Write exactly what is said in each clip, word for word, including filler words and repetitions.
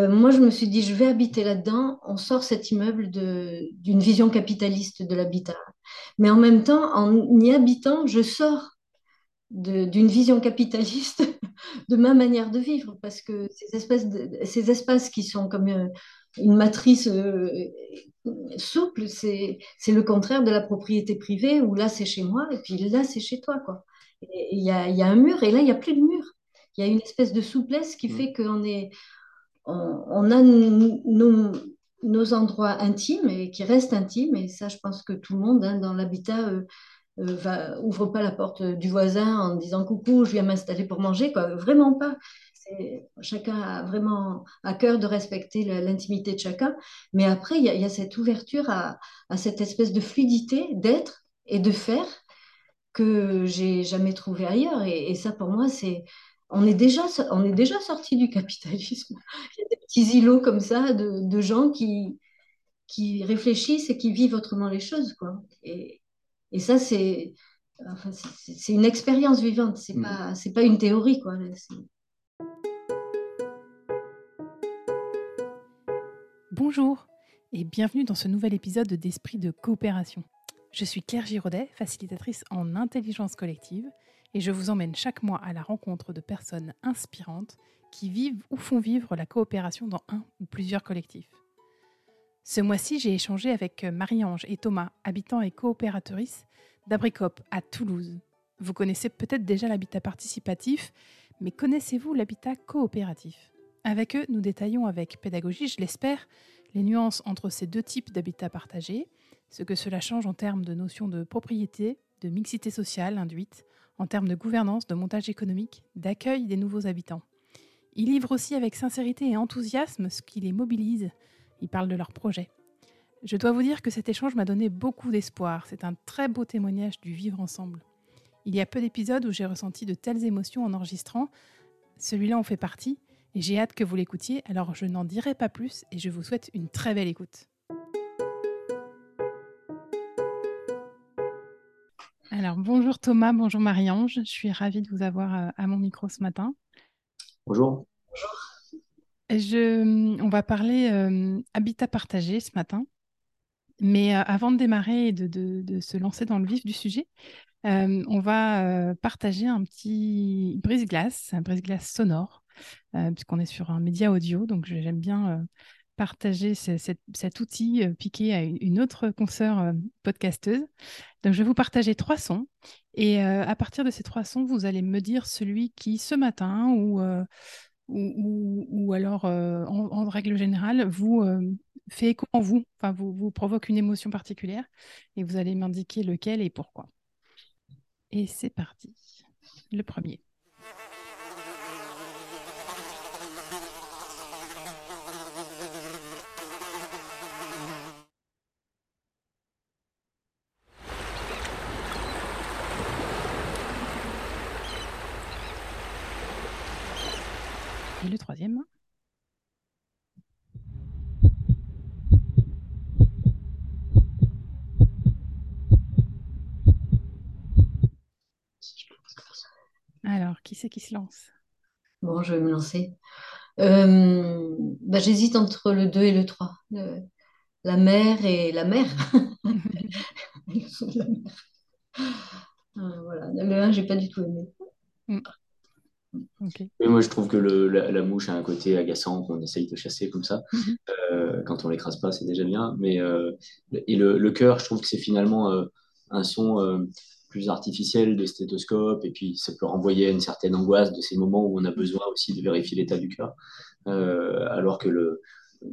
Euh, moi, je me suis dit, je vais habiter là-dedans. On sort cet immeuble de, d'une vision capitaliste de l'habitat. Mais en même temps, en y habitant, je sors de, d'une vision capitaliste de ma manière de vivre. Parce que ces, espèces de, ces espaces qui sont comme une, une matrice euh, souple, c'est, c'est le contraire de la propriété privée où là, c'est chez moi et puis là, c'est chez toi, quoi. Il y a, y a un mur et là, il n'y a plus de mur. Il y a une espèce de souplesse qui fait qu'on est... On, on a nos, nos, nos endroits intimes et qui restent intimes, et ça, je pense que tout le monde hein, dans l'habitat euh, euh, va, ouvre pas la porte du voisin en disant coucou, je viens m'installer pour manger, quoi. Vraiment pas. C'est, chacun a vraiment à cœur de respecter la, l'intimité de chacun, mais après, il y, y a cette ouverture à, à cette espèce de fluidité d'être et de faire que j'ai jamais trouvé ailleurs, et, et ça, pour moi, c'est. On est déjà, on est déjà sorti du capitalisme. Il y a des petits îlots comme ça de, de gens qui, qui réfléchissent et qui vivent autrement les choses, quoi. Et, et ça, c'est, enfin, c'est, c'est une expérience vivante. C'est mmh. pas, c'est pas une théorie, quoi. C'est... Bonjour et bienvenue dans ce nouvel épisode d'Esprit de coopération. Je suis Claire Giraudet, facilitatrice en intelligence collective. Et je vous emmène chaque mois à la rencontre de personnes inspirantes qui vivent ou font vivre la coopération dans un ou plusieurs collectifs. Ce mois-ci, j'ai échangé avec Marie-Ange et Thomas, habitants et coopératrices d'AbriCoop à Toulouse. Vous connaissez peut-être déjà l'habitat participatif, mais connaissez-vous l'habitat coopératif ? Avec eux, nous détaillons avec pédagogie, je l'espère, les nuances entre ces deux types d'habitat partagés, ce que cela change en termes de notions de propriété, de mixité sociale induite, en termes de gouvernance, de montage économique, d'accueil des nouveaux habitants. Ils livrent aussi avec sincérité et enthousiasme ce qui les mobilise. Ils parlent de leurs projets. Je dois vous dire que cet échange m'a donné beaucoup d'espoir. C'est un très beau témoignage du vivre ensemble. Il y a peu d'épisodes où j'ai ressenti de telles émotions en enregistrant. Celui-là en fait partie et j'ai hâte que vous l'écoutiez. Alors je n'en dirai pas plus et je vous souhaite une très belle écoute. Alors, bonjour Thomas, bonjour Marie-Ange, je suis ravie de vous avoir à mon micro ce matin. Bonjour. Je, on va parler euh, habitat partagé ce matin, mais euh, avant de démarrer et de, de, de se lancer dans le vif du sujet, euh, on va euh, partager un petit brise-glace, un brise-glace sonore, euh, puisqu'on est sur un média audio, donc j'aime bien... Euh, partager ce, cet, cet outil euh, piqué à une autre consoeur euh, podcasteuse. Donc, je vais vous partager trois sons. Et euh, à partir de ces trois sons, vous allez me dire celui qui, ce matin, ou, euh, ou, ou, ou alors, euh, en, en règle générale, vous euh, fait écho en vous, enfin, vous, vous provoque une émotion particulière. Et vous allez m'indiquer lequel et pourquoi. Et c'est parti. Le premier. Et le troisième. Alors, qui c'est qui se lance ? Bon, je vais me lancer. Euh, bah, j'hésite entre le deux et le trois. Le, la mer et la mer. Le son de la mer. Euh, voilà. Le un, j'ai pas du tout aimé. Mm. Okay. Et moi je trouve que le, la, la mouche a un côté agaçant qu'on essaye de chasser comme ça, mm-hmm. euh, quand on l'écrase pas c'est déjà bien, mais euh, et le, le cœur je trouve que c'est finalement euh, un son euh, plus artificiel de stéthoscope, et puis ça peut renvoyer à une certaine angoisse de ces moments où on a besoin aussi de vérifier l'état du cœur, euh, alors que le,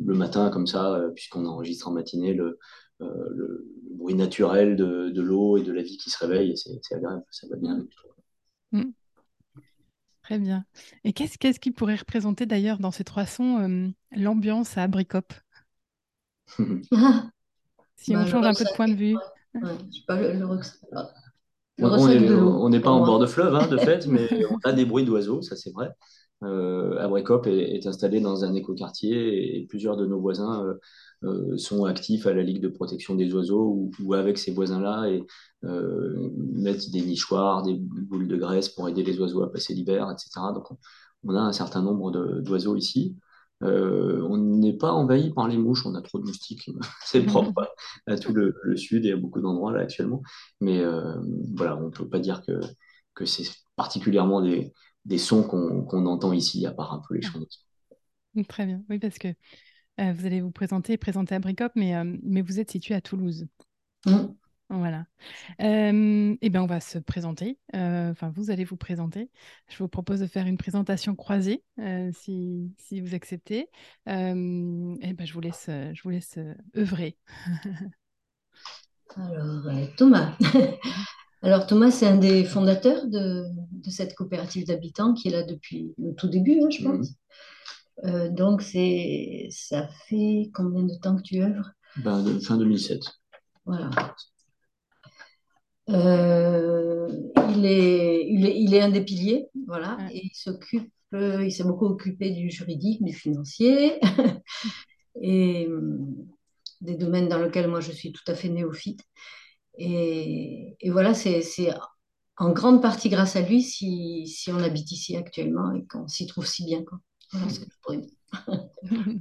le matin comme ça, puisqu'on enregistre en matinée, le, euh, le bruit naturel de, de l'eau et de la vie qui se réveille, et c'est, c'est agréable, ça va bien avec tout. Mm. Très bien. Et qu'est-ce, qu'est-ce qui pourrait représenter d'ailleurs dans ces trois sons euh, l'ambiance à AbriCoop ? Si bah, on change un peu de point de vue. Ouais, ouais, je sais pas, le, le, le bon, on n'est pas en bord de fleuve, hein, de fait, mais on a des bruits d'oiseaux, ça c'est vrai. Euh, AbriCoop est, est installé dans un écoquartier et, et plusieurs de nos voisins euh, Euh, sont actifs à la Ligue de protection des oiseaux ou, ou avec ces voisins-là, et euh, mettent des nichoirs, des boules de graisse pour aider les oiseaux à passer l'hiver, et cetera. Donc on, on a un certain nombre de, d'oiseaux ici. Euh, on n'est pas envahi par les mouches, on a trop de moustiques, c'est propre à tout le, le sud et à beaucoup d'endroits là actuellement, mais euh, voilà, on ne peut pas dire que, que c'est particulièrement des, des sons qu'on, qu'on entend ici, à part un peu les chants. Très bien, oui, parce que euh, vous allez vous présenter, présenter AbriCoop, mais, euh, mais vous êtes situé à Toulouse. Mmh. Voilà. Euh, et bien, on va se présenter. Euh, enfin, vous allez vous présenter. Je vous propose de faire une présentation croisée, euh, si, si vous acceptez. Euh, et ben, je vous laisse, je vous laisse euh, œuvrer. Alors, euh, Thomas. Alors, Thomas, c'est un des fondateurs de, de cette coopérative d'habitants qui est là depuis le tout début, hein, je pense. Mmh. Euh, donc, c'est, ça fait combien de temps que tu œuvres ? Ben, de, fin deux mille sept. Voilà. Euh, il, est, il, est, il est un des piliers, voilà, et il s'occupe, il s'est beaucoup occupé du juridique, du financier et des domaines dans lesquels moi je suis tout à fait néophyte. Et, et voilà, c'est, c'est en grande partie grâce à lui si, si on habite ici actuellement et qu'on s'y trouve si bien, quoi. Voilà ce que je pourrais dire.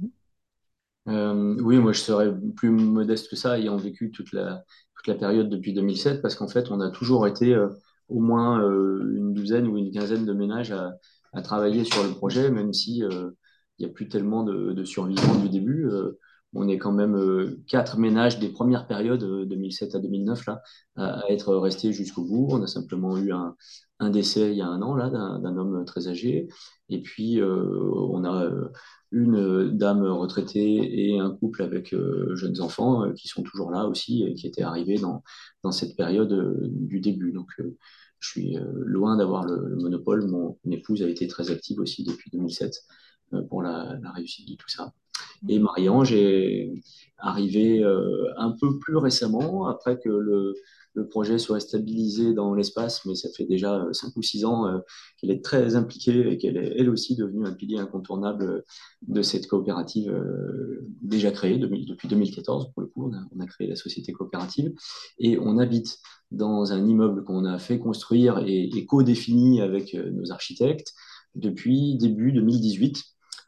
Euh, oui, moi je serais plus modeste que ça, ayant vécu toute la, toute la période depuis deux mille sept, parce qu'en fait on a toujours été euh, au moins euh, une douzaine ou une quinzaine de ménages à, à travailler sur le projet, même si euh, il n'y a plus tellement de, de survivants du début. Euh, on est quand même euh, quatre ménages des premières périodes, euh, deux mille sept à deux mille neuf, là, à, à être restés jusqu'au bout. On a simplement eu un, un décès il y a un an là, d'un, d'un homme très âgé, et puis euh, on a... Euh, une dame retraitée et un couple avec euh, jeunes enfants euh, qui sont toujours là aussi et qui étaient arrivés dans, dans cette période euh, du début. Donc, euh, je suis euh, loin d'avoir le, le monopole. Mon épouse a été très active aussi depuis deux mille sept euh, pour la, la réussite de tout ça. Et Marie-Ange est arrivée euh, un peu plus récemment, après que le, le projet soit stabilisé dans l'espace, mais ça fait déjà cinq ou six ans euh, qu'elle est très impliquée et qu'elle est elle aussi devenue un pilier incontournable de cette coopérative euh, déjà créée de, depuis deux mille quatorze. Pour le coup, on a, on a créé la société coopérative et on habite dans un immeuble qu'on a fait construire et, et co-défini avec nos architectes depuis début deux mille dix-huit.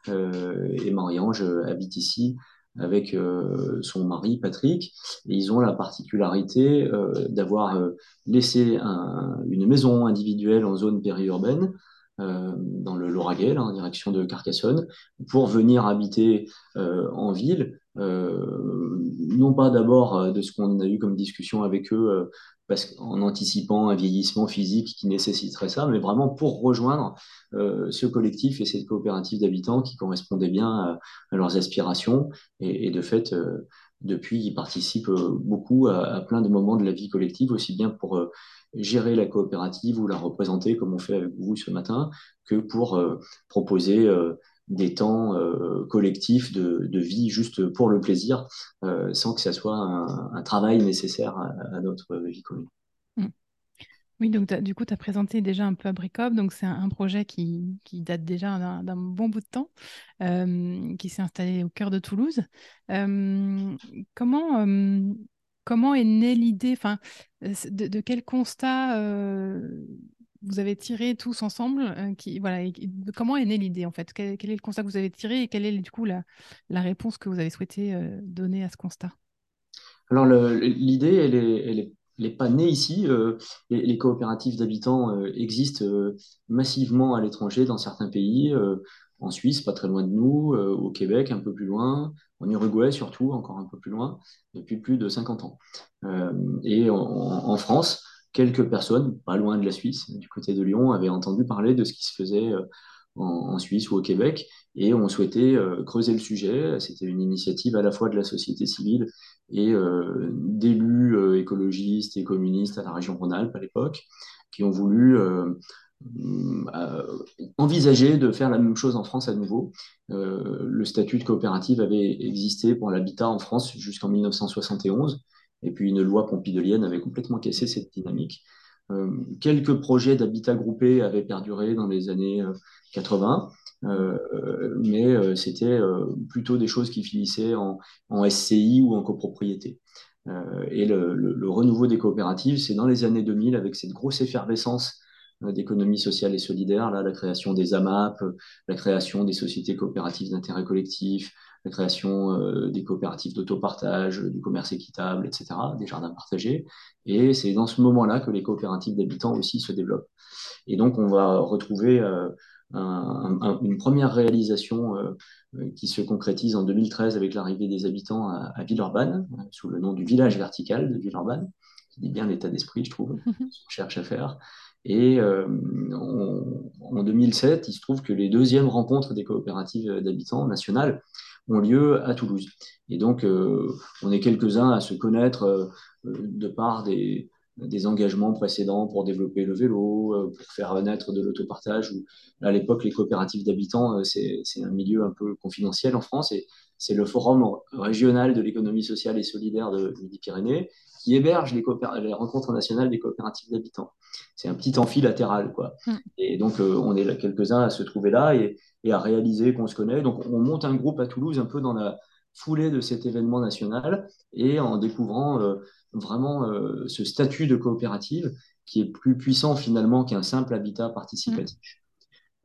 Euh, et Marie-Ange habite ici avec euh, son mari Patrick, et ils ont la particularité euh, d'avoir euh, laissé un, une maison individuelle en zone périurbaine euh, dans le Lauragais, là, en direction de Carcassonne, pour venir habiter euh, en ville, euh, non pas d'abord de ce qu'on a eu comme discussion avec eux euh, parce qu'en anticipant un vieillissement physique qui nécessiterait ça, mais vraiment pour rejoindre euh, ce collectif et cette coopérative d'habitants qui correspondaient bien à, à leurs aspirations. Et, et de fait, euh, depuis, ils participent euh, beaucoup à, à plein de moments de la vie collective, aussi bien pour euh, gérer la coopérative ou la représenter, comme on fait avec vous ce matin, que pour euh, proposer... Euh, des temps euh, collectifs de, de vie juste pour le plaisir, euh, sans que ça soit un, un travail nécessaire à, à notre vie commune. Mmh. Oui, donc du coup, tu as présenté déjà un peu AbriCoop, donc c'est un, un projet qui, qui date déjà d'un, d'un bon bout de temps, euh, qui s'est installé au cœur de Toulouse. Euh, comment, euh, comment est née l'idée, enfin, de, de quel constat euh... vous avez tiré tous ensemble, euh, qui, voilà, et, comment est née l'idée en fait? Quel, quel est le constat que vous avez tiré et quelle est du coup la, la réponse que vous avez souhaité euh, donner à ce constat? Alors le, l'idée, elle est, elle est... Elle n'est pas née ici. Euh, les, les coopératives d'habitants euh, existent euh, massivement à l'étranger, dans certains pays, euh, en Suisse, pas très loin de nous, euh, au Québec, un peu plus loin, en Uruguay surtout, encore un peu plus loin, depuis plus de cinquante ans. Euh, et en, en France, quelques personnes, pas loin de la Suisse, du côté de Lyon, avaient entendu parler de ce qui se faisait euh, en, en Suisse ou au Québec, et on souhaitait euh, creuser le sujet. C'était une initiative à la fois de la société civile et euh, d'élus euh, écologistes et communistes à la région Rhône-Alpes à l'époque, qui ont voulu euh, euh, envisager de faire la même chose en France à nouveau. Euh, le statut de coopérative avait existé pour l'habitat en France jusqu'en dix-neuf cent soixante et onze, et puis une loi pompidolienne avait complètement cassé cette dynamique. Euh, quelques projets d'habitat groupé avaient perduré dans les années euh, quatre-vingts, euh, mais euh, c'était euh, plutôt des choses qui finissaient en, en S C I ou en copropriété. Euh, et le, le, le renouveau des coopératives, c'est dans les années deux mille, avec cette grosse effervescence d'économie sociale et solidaire, là, la création des AMAP, la création des sociétés coopératives d'intérêt collectif, la création euh, des coopératives d'autopartage, du commerce équitable, et cetera, des jardins partagés. Et c'est dans ce moment-là que les coopératives d'habitants aussi se développent. Et donc, on va retrouver euh, un, un, une première réalisation euh, qui se concrétise en deux mille treize avec l'arrivée des habitants à, à Villeurbanne, sous le nom du village vertical de Villeurbanne, qui dit bien l'état d'esprit, je trouve, ce qu'on cherche à faire. Et euh, on, en deux mille sept, il se trouve que les deuxièmes rencontres des coopératives d'habitants nationales ont lieu à Toulouse. Et donc, euh, on est quelques-uns à se connaître euh, de par des, des engagements précédents pour développer le vélo, euh, pour faire naître de l'autopartage. Où, à l'époque, les coopératives d'habitants, euh, c'est, c'est un milieu un peu confidentiel en France. Et c'est le Forum Régional de l'Économie Sociale et Solidaire de Midi-Pyrénées qui héberge les, coopér- les rencontres nationales des coopératives d'habitants. C'est un petit amphilatéral, quoi. Mmh. Et donc, euh, on est là, quelques-uns à se trouver là et, et à réaliser qu'on se connaît. Donc, on monte un groupe à Toulouse, un peu dans la foulée de cet événement national, et en découvrant euh, vraiment euh, ce statut de coopérative qui est plus puissant, finalement, qu'un simple habitat participatif. Mmh.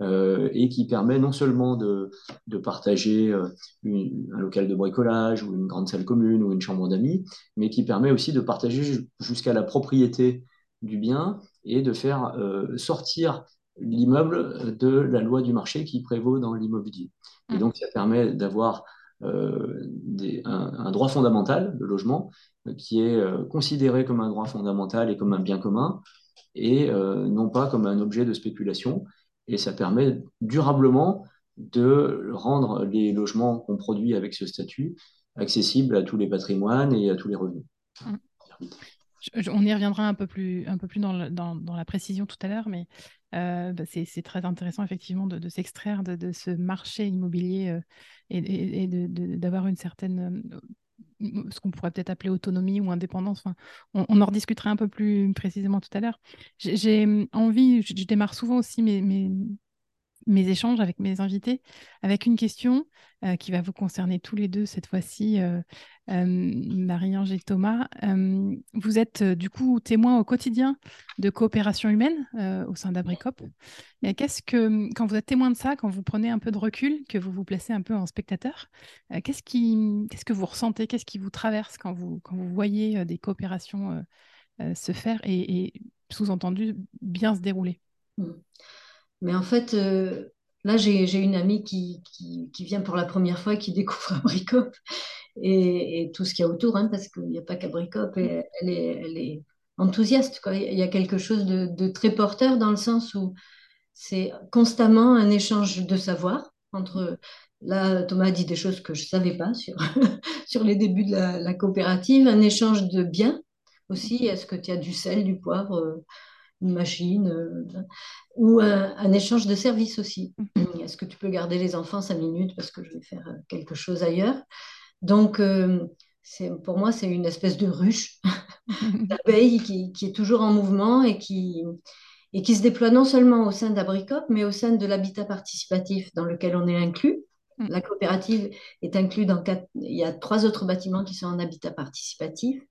Euh, et qui permet non seulement de, de partager euh, une, un local de bricolage ou une grande salle commune ou une chambre d'amis, mais qui permet aussi de partager jusqu'à la propriété du bien et de faire euh, sortir l'immeuble de la loi du marché qui prévaut dans l'immobilier. Et donc, ça permet d'avoir euh, des, un, un droit fondamental, le logement, qui est euh, considéré comme un droit fondamental et comme un bien commun, et euh, non pas comme un objet de spéculation. Et ça permet durablement de rendre les logements qu'on produit avec ce statut accessibles à tous les patrimoines et à tous les revenus. Mmh. On y reviendra un peu plus, un peu plus dans, le, dans, dans la précision tout à l'heure, mais euh, bah c'est, c'est très intéressant effectivement de, de s'extraire de, de ce marché immobilier euh, et, et, et de, de, d'avoir une certaine... Euh, ce qu'on pourrait peut-être appeler autonomie ou indépendance. Enfin, on, on en rediscutera un peu plus précisément tout à l'heure. J'ai, j'ai envie, je, je démarre souvent aussi mes, mes, mes échanges avec mes invités, avec une question euh, qui va vous concerner tous les deux cette fois-ci, euh, euh, Marie-Ange et Thomas. Euh, vous êtes euh, du coup témoins au quotidien de coopération humaine euh, au sein d'AbriCoop. Et qu'est-ce que, quand vous êtes témoin de ça, quand vous prenez un peu de recul, que vous vous placez un peu en spectateur, euh, qu'est-ce qui, qu'est-ce que vous ressentez, qu'est-ce qui vous traverse quand vous, quand vous voyez euh, des coopérations euh, euh, se faire et, et sous-entendu bien se dérouler? Mmh. Mais en fait, euh, là, j'ai, j'ai une amie qui, qui, qui vient pour la première fois et qui découvre AbriCoop et, et tout ce qu'il y a autour, hein, parce qu'il n'y a pas qu'AbriCoop, et elle est, elle est enthousiaste, quoi. Il y a quelque chose de, de très porteur dans le sens où c'est constamment un échange de savoir entre... Là, Thomas a dit des choses que je ne savais pas sur, sur les débuts de la, la coopérative, un échange de biens aussi. Est-ce que tu as du sel, du poivre euh, une machine, euh, ou un, un échange de services aussi. Est-ce que tu peux garder les enfants cinq minutes parce que je vais faire quelque chose ailleurs? Donc, euh, c'est, pour moi, c'est une espèce de ruche d'abeilles qui, qui est toujours en mouvement et qui, et qui se déploie non seulement au sein d'AbriCoop, mais au sein de l'habitat participatif dans lequel on est inclus. La coopérative est inclue dans quatre... Il y a trois autres bâtiments qui sont en habitat participatif.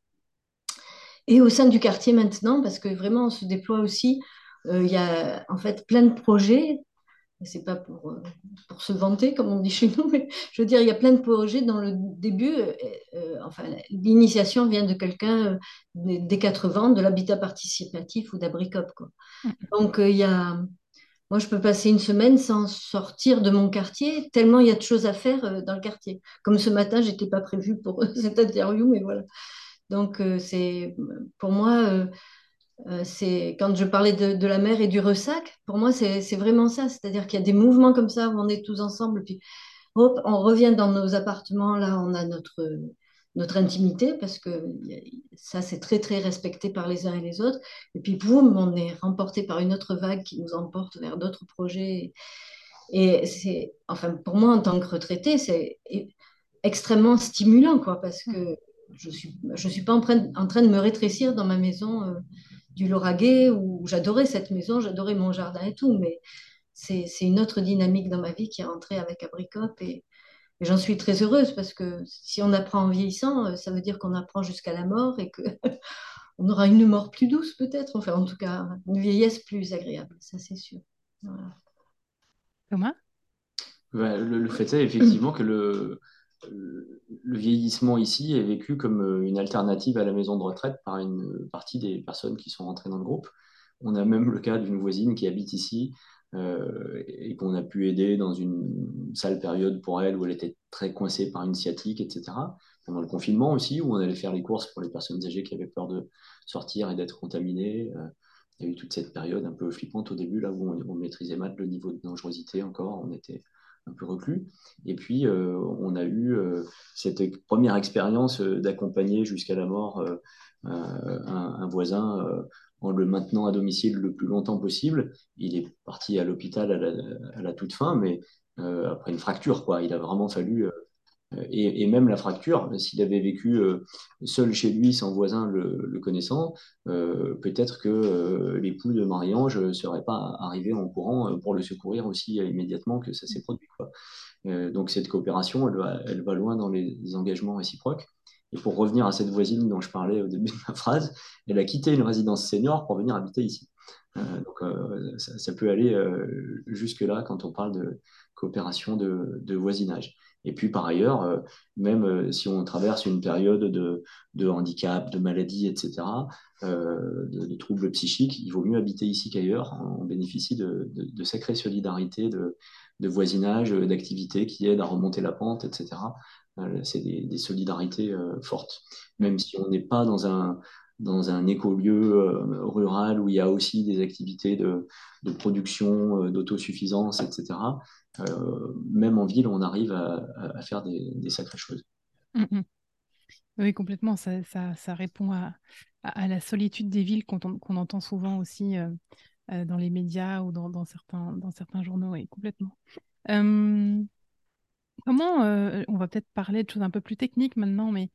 Et au sein du quartier maintenant, parce que vraiment on se déploie aussi, euh, il y a en fait plein de projets, c'est pas pour, euh, pour se vanter comme on dit chez nous, mais je veux dire, il y a plein de projets dans le début, euh, euh, enfin l'initiation vient de quelqu'un euh, des quatre-vingts, de l'habitat participatif ou d'AbriCoop, quoi. Donc euh, il y a, moi je peux passer une semaine sans sortir de mon quartier, tellement il y a de choses à faire euh, dans le quartier. Comme ce matin, je n'étais pas prévue pour cette interview, mais voilà. Donc, euh, c'est, pour moi, euh, euh, c'est, quand je parlais de, de la mer et du ressac, pour moi, c'est, c'est vraiment ça. C'est-à-dire qu'il y a des mouvements comme ça où on est tous ensemble, puis hop, on revient dans nos appartements, là, on a notre, notre intimité, parce que ça, c'est très, très respecté par les uns et les autres. Et puis, boum, on est remporté par une autre vague qui nous emporte vers d'autres projets. Et c'est, enfin, pour moi, en tant que retraitée, c'est extrêmement stimulant, quoi, parce que Je ne suis, je suis pas en train, en train de me rétrécir dans ma maison euh, du Lauragais, où j'adorais cette maison, j'adorais mon jardin et tout, mais c'est, c'est une autre dynamique dans ma vie qui est rentrée avec AbriCoop et, et j'en suis très heureuse parce que si on apprend en vieillissant, ça veut dire qu'on apprend jusqu'à la mort et que on aura une mort plus douce peut-être, enfin en tout cas, une vieillesse plus agréable, ça c'est sûr. Voilà. Thomas ? Ben, le, le fait est effectivement que le, le vieillissement ici est vécu comme une alternative à la maison de retraite par une partie des personnes qui sont rentrées dans le groupe. On a même le cas d'une voisine qui habite ici euh, et qu'on a pu aider dans une sale période pour elle où elle était très coincée par une sciatique, et cetera. Pendant le confinement aussi, où on allait faire les courses pour les personnes âgées qui avaient peur de sortir et d'être contaminées. Euh, il y a eu toute cette période un peu flippante au début, là où on, on maîtrisait mal le niveau de dangerosité encore, on était un peu reclus. Et puis, euh, on a eu euh, cette première expérience euh, d'accompagner jusqu'à la mort euh, euh, un, un voisin euh, en le maintenant à domicile le plus longtemps possible. Il est parti à l'hôpital à la, à la toute fin, mais euh, après une fracture, quoi. Il a vraiment fallu... Euh, et, et même la fracture, s'il avait vécu euh, seul chez lui, sans voisin le, le connaissant, euh, peut-être que euh, l'époux de Marie-Ange ne serait pas arrivé en courant euh, pour le secourir aussi euh, immédiatement que ça s'est produit, quoi. Euh, donc cette coopération, elle va, elle va loin dans les engagements réciproques. Et pour revenir à cette voisine dont je parlais au début de ma phrase, elle a quitté une résidence senior pour venir habiter ici. Euh, donc euh, ça, ça peut aller euh, jusque-là quand on parle de coopération de, de voisinage. Et puis par ailleurs, euh, même euh, si on traverse une période de, de handicap, de maladie, et cetera, euh, de, de troubles psychiques, il vaut mieux habiter ici qu'ailleurs. On bénéficie de, de, de sacrées solidarités, de, de voisinage, d'activités qui aident à remonter la pente, et cetera. Euh, c'est des, des solidarités euh, fortes. Même si on n'est pas dans un, dans un écolieu euh, rural où il y a aussi des activités de, de production, euh, d'autosuffisance, et cetera, Euh, même en ville, on arrive à, à faire des, des sacrées choses. Mmh. Oui, complètement. Ça, ça, ça répond à, à, à la solitude des villes qu'on, qu'on entend souvent aussi euh, dans les médias ou dans, dans, certains, dans certains journaux. Oui, complètement. Euh, comment, euh, on va peut-être parler de choses un peu plus techniques maintenant, mais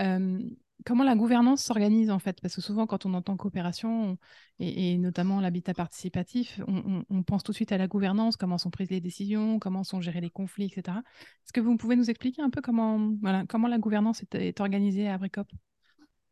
euh, comment la gouvernance s'organise en fait? Parce que souvent, quand on entend coopération on, et, et notamment l'habitat participatif, on, on, on pense tout de suite à la gouvernance, comment sont prises les décisions, comment sont gérés les conflits, et cetera. Est-ce que vous pouvez nous expliquer un peu comment, voilà, comment la gouvernance est, est organisée à AbriCoop?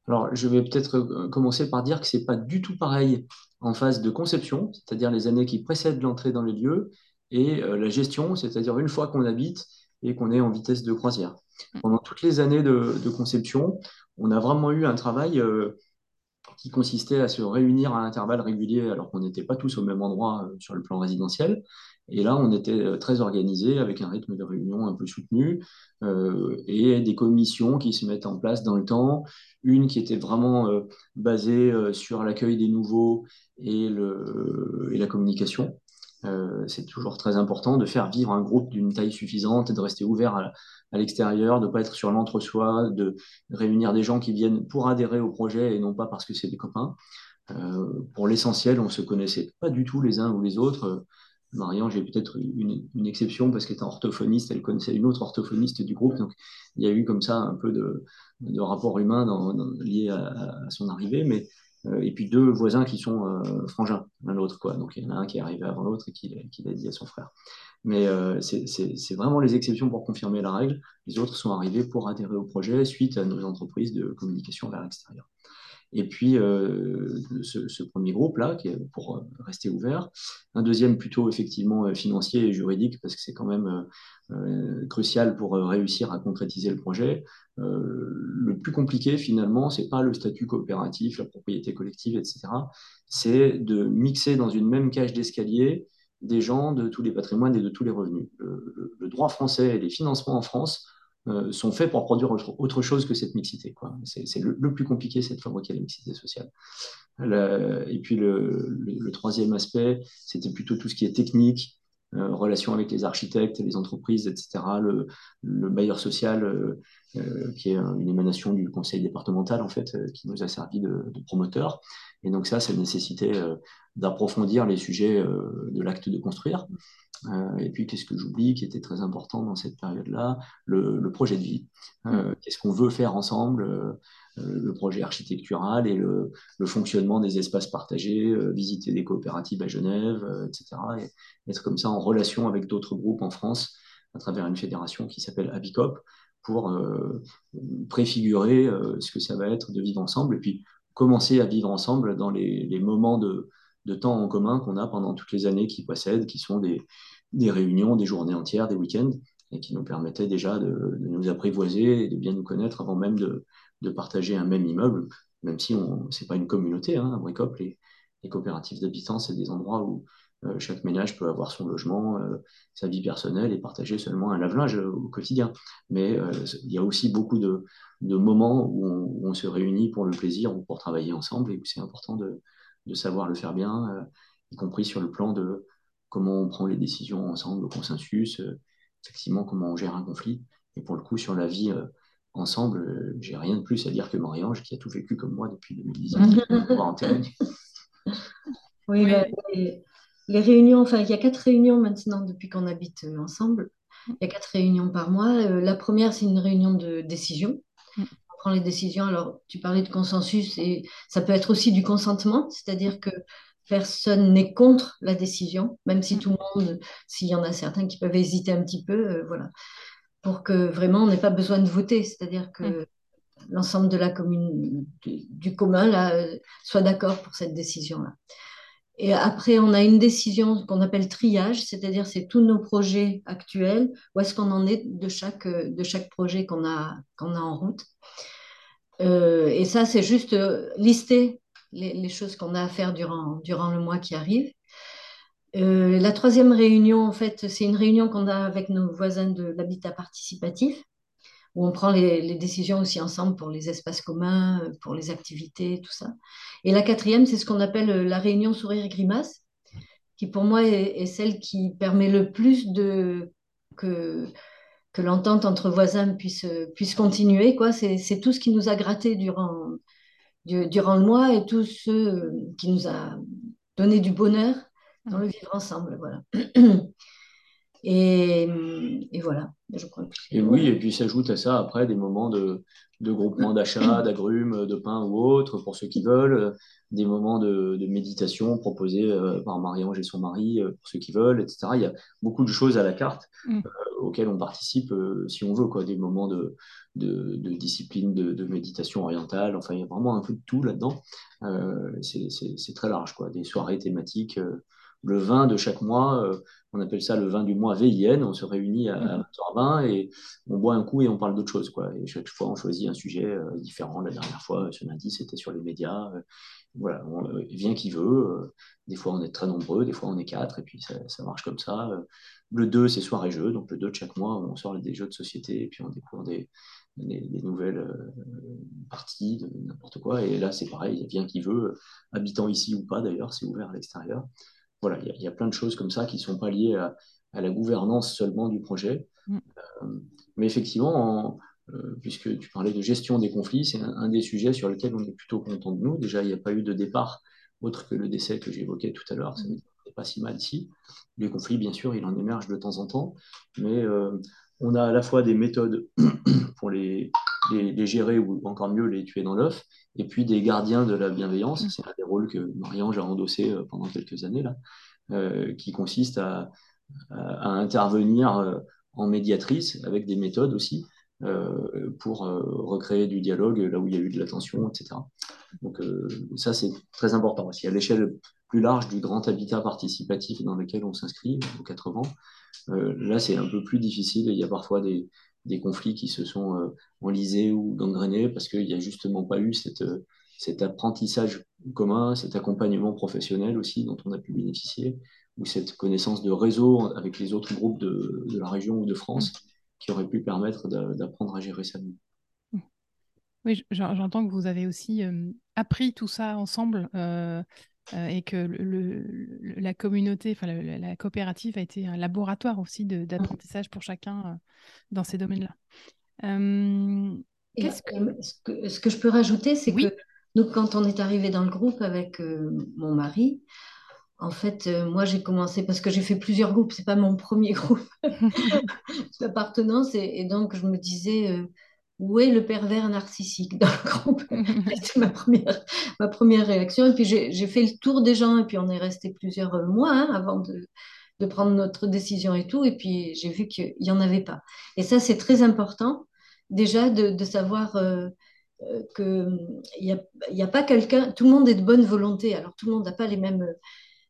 Alors, je vais peut-être commencer par dire que ce n'est pas du tout pareil en phase de conception, c'est-à-dire les années qui précèdent l'entrée dans les lieux, et euh, la gestion, c'est-à-dire une fois qu'on habite et qu'on est en vitesse de croisière. Pendant toutes les années de, de conception, on a vraiment eu un travail euh, qui consistait à se réunir à intervalles réguliers, alors qu'on n'était pas tous au même endroit euh, sur le plan résidentiel. Et là, on était euh, très organisés, avec un rythme de réunion un peu soutenu, euh, et des commissions qui se mettent en place dans le temps. Une qui était vraiment euh, basée euh, sur l'accueil des nouveaux et, le, euh, et la communication. Euh, c'est toujours très important de faire vivre un groupe d'une taille suffisante et de rester ouvert à, à l'extérieur, de ne pas être sur l'entre-soi, de réunir des gens qui viennent pour adhérer au projet et non pas parce que c'est des copains. Euh, pour l'essentiel, on ne se connaissait pas du tout les uns ou les autres. Euh, Marie-Ange est peut-être une, une exception parce qu'elle est orthophoniste, elle connaissait une autre orthophoniste du groupe, donc il y a eu comme ça un peu de, de rapport humain dans, dans, lié à, à son arrivée, mais et puis deux voisins qui sont euh, frangins l'un l'autre, quoi. Donc il y en a un qui est arrivé avant l'autre et qui, qui l'a dit à son frère. Mais euh, c'est, c'est, c'est vraiment les exceptions pour confirmer la règle. Les autres sont arrivés pour adhérer au projet suite à nos entreprises de communication vers l'extérieur. Et puis euh, ce, ce premier groupe-là, qui est pour rester ouvert, un deuxième plutôt effectivement financier et juridique, parce que c'est quand même euh, crucial pour réussir à concrétiser le projet. Euh, le plus compliqué finalement, c'est pas le statut coopératif, la propriété collective, et cetera. C'est de mixer dans une même cage d'escalier des gens de tous les patrimoines et de tous les revenus. Le, le droit français et les financements en France Euh, sont faits pour produire autre, autre chose que cette mixité, quoi. C'est, c'est le, le plus compliqué, c'est de fabriquer la mixité sociale. Le, et puis le, le, le troisième aspect, c'était plutôt tout ce qui est technique, euh, relation avec les architectes, les entreprises, et cetera. Le, le bailleur social, euh, euh, qui est une émanation du conseil départemental, en fait, euh, qui nous a servi de, de promoteur. Et donc ça, ça nécessitait euh, d'approfondir les sujets euh, de l'acte de construire. Euh, et puis, qu'est-ce que j'oublie qui était très important dans cette période-là? Le, le projet de vie. Euh, qu'est-ce qu'on veut faire ensemble? euh, Le projet architectural et le, le fonctionnement des espaces partagés, euh, visiter des coopératives à Genève, euh, et cetera. Et être comme ça en relation avec d'autres groupes en France à travers une fédération qui s'appelle Habicoop pour euh, préfigurer euh, ce que ça va être de vivre ensemble. Et puis, commencer à vivre ensemble dans les, les moments de, de temps en commun qu'on a pendant toutes les années qui précèdent, qui sont des, des réunions, des journées entières, des week-ends, et qui nous permettaient déjà de, de nous apprivoiser et de bien nous connaître avant même de, de partager un même immeuble, même si ce n'est pas une communauté. Hein, AbriCoop, les, les coopératives d'habitants, c'est des endroits où euh, chaque ménage peut avoir son logement, euh, sa vie personnelle et partager seulement un lave-linge au quotidien. Mais euh, il y a aussi beaucoup de, de moments où on, où on se réunit pour le plaisir ou pour travailler ensemble, et où c'est important de, de savoir le faire bien, euh, y compris sur le plan de comment on prend les décisions ensemble, le consensus, euh, effectivement, comment on gère un conflit. Et pour le coup, sur la vie euh, ensemble, euh, j'ai rien de plus à dire que Marie-Ange, qui a tout vécu comme moi depuis deux mille dix-huit. Oui, oui. Bah, les, les réunions, enfin, il y a quatre réunions maintenant depuis qu'on habite euh, ensemble. Il y a quatre réunions par mois. Euh, la première, c'est une réunion de décision. On prend les décisions. Alors, tu parlais de consensus, et ça peut être aussi du consentement, c'est-à-dire que personne n'est contre la décision, même si tout le monde, s'il y en a certains qui peuvent hésiter un petit peu, euh, voilà, pour que vraiment on n'ait pas besoin de voter, c'est-à-dire que mmh. l'ensemble de la commune, du, du commun là, euh, soit d'accord pour cette décision-là. Et après, on a une décision qu'on appelle triage, c'est-à-dire c'est tous nos projets actuels, où est-ce qu'on en est de chaque, de chaque projet qu'on a, qu'on a en route. Euh, et ça, c'est juste euh, lister Les, les choses qu'on a à faire durant, durant le mois qui arrive. Euh, la troisième réunion, en fait, c'est une réunion qu'on a avec nos voisins de l'habitat participatif, où on prend les, les décisions aussi ensemble pour les espaces communs, pour les activités, tout ça. Et la quatrième, c'est ce qu'on appelle la réunion sourire-grimace, qui pour moi est, est celle qui permet le plus de, que, que l'entente entre voisins puisse, puisse continuer, quoi. C'est, c'est tout ce qui nous a gratté durant... durant le mois, et tous ceux qui nous a donné du bonheur dans le vivre ensemble, voilà. Et, et voilà, je crois que c'est... Et oui, et puis s'ajoutent à ça après des moments de, de groupement d'achat, d'agrumes, de pain ou autre, pour ceux qui veulent, des moments de, de méditation proposés par Marie-Ange et son mari, pour ceux qui veulent, et cetera. Il y a beaucoup de choses à la carte mm. euh, auxquelles on participe euh, si on veut, quoi. Des moments de, de, de discipline, de, de méditation orientale, enfin, il y a vraiment un peu de tout là-dedans. Euh, c'est, c'est, c'est très large, quoi. Des soirées thématiques... Euh, le vin de chaque mois, euh, on appelle ça le vin du mois V I N, on se réunit à vingt heures vingt et on boit un coup et on parle d'autre chose, quoi. Et chaque fois, on choisit un sujet euh, différent. La dernière fois, ce lundi, c'était sur les médias. Euh, voilà, on euh, vient qui veut. Euh, des fois, on est très nombreux, des fois, on est quatre, et puis ça, ça marche comme ça. Euh, le deux, c'est soirée-jeu. Donc, le deux de chaque mois, on sort des jeux de société et puis on découvre des, des, des nouvelles euh, parties de n'importe quoi. Et là, c'est pareil, vient qui veut, habitant ici ou pas d'ailleurs, c'est ouvert à l'extérieur. Voilà, il y, y a plein de choses comme ça qui ne sont pas liées à, à la gouvernance seulement du projet. Mm. Euh, mais effectivement, en, euh, puisque tu parlais de gestion des conflits, c'est un, un des sujets sur lesquels on est plutôt content de nous. Déjà, il n'y a pas eu de départ autre que le décès que j'évoquais tout à l'heure. Ça n'est pas si mal ici. Les conflits, bien sûr, il en émerge de temps en temps. Mais euh, on a à la fois des méthodes pour les, les, les gérer, ou encore mieux, les tuer dans l'œuf. Et puis des gardiens de la bienveillance, c'est un des rôles que Marie-Ange a endossé pendant quelques années, là, euh, qui consiste à, à intervenir en médiatrice avec des méthodes aussi euh, pour euh, recréer du dialogue là où il y a eu de la tension, et cetera. Donc euh, ça, c'est très important aussi. À l'échelle plus large du grand habitat participatif dans lequel on s'inscrit, aux quatre-vingts, euh, là, c'est un peu plus difficile. Il y a parfois des... des conflits qui se sont euh, enlisés ou gangrénés parce qu'il n'y a justement pas eu cette, euh, cet apprentissage commun, cet accompagnement professionnel aussi dont on a pu bénéficier, ou cette connaissance de réseau avec les autres groupes de, de la région ou de France qui aurait pu permettre d'a, d'apprendre à gérer sa vie. Oui, j'entends que vous avez aussi euh, appris tout ça ensemble euh, euh, et que le, le, la communauté, enfin la, la coopérative a été un laboratoire aussi de, d'apprentissage pour chacun euh, dans ces domaines-là. Euh, qu'est-ce que... Et, ce, que, ce que je peux rajouter, c'est oui. que nous, quand on est arrivé dans le groupe avec euh, mon mari, en fait, euh, moi, j'ai commencé parce que j'ai fait plusieurs groupes. C'est pas mon premier groupe d'appartenance, et, et donc je me disais. Euh, Où est le pervers narcissique dans le groupe? C'était ma première, ma première réaction. Et puis, j'ai, j'ai fait le tour des gens. Et puis, on est resté plusieurs mois hein, avant de, de prendre notre décision et tout. Et puis, j'ai vu qu'il n'y en avait pas. Et ça, c'est très important déjà de, de savoir euh, qu'il n'y a, y a pas quelqu'un, tout le monde est de bonne volonté, alors tout le monde n'a pas les mêmes,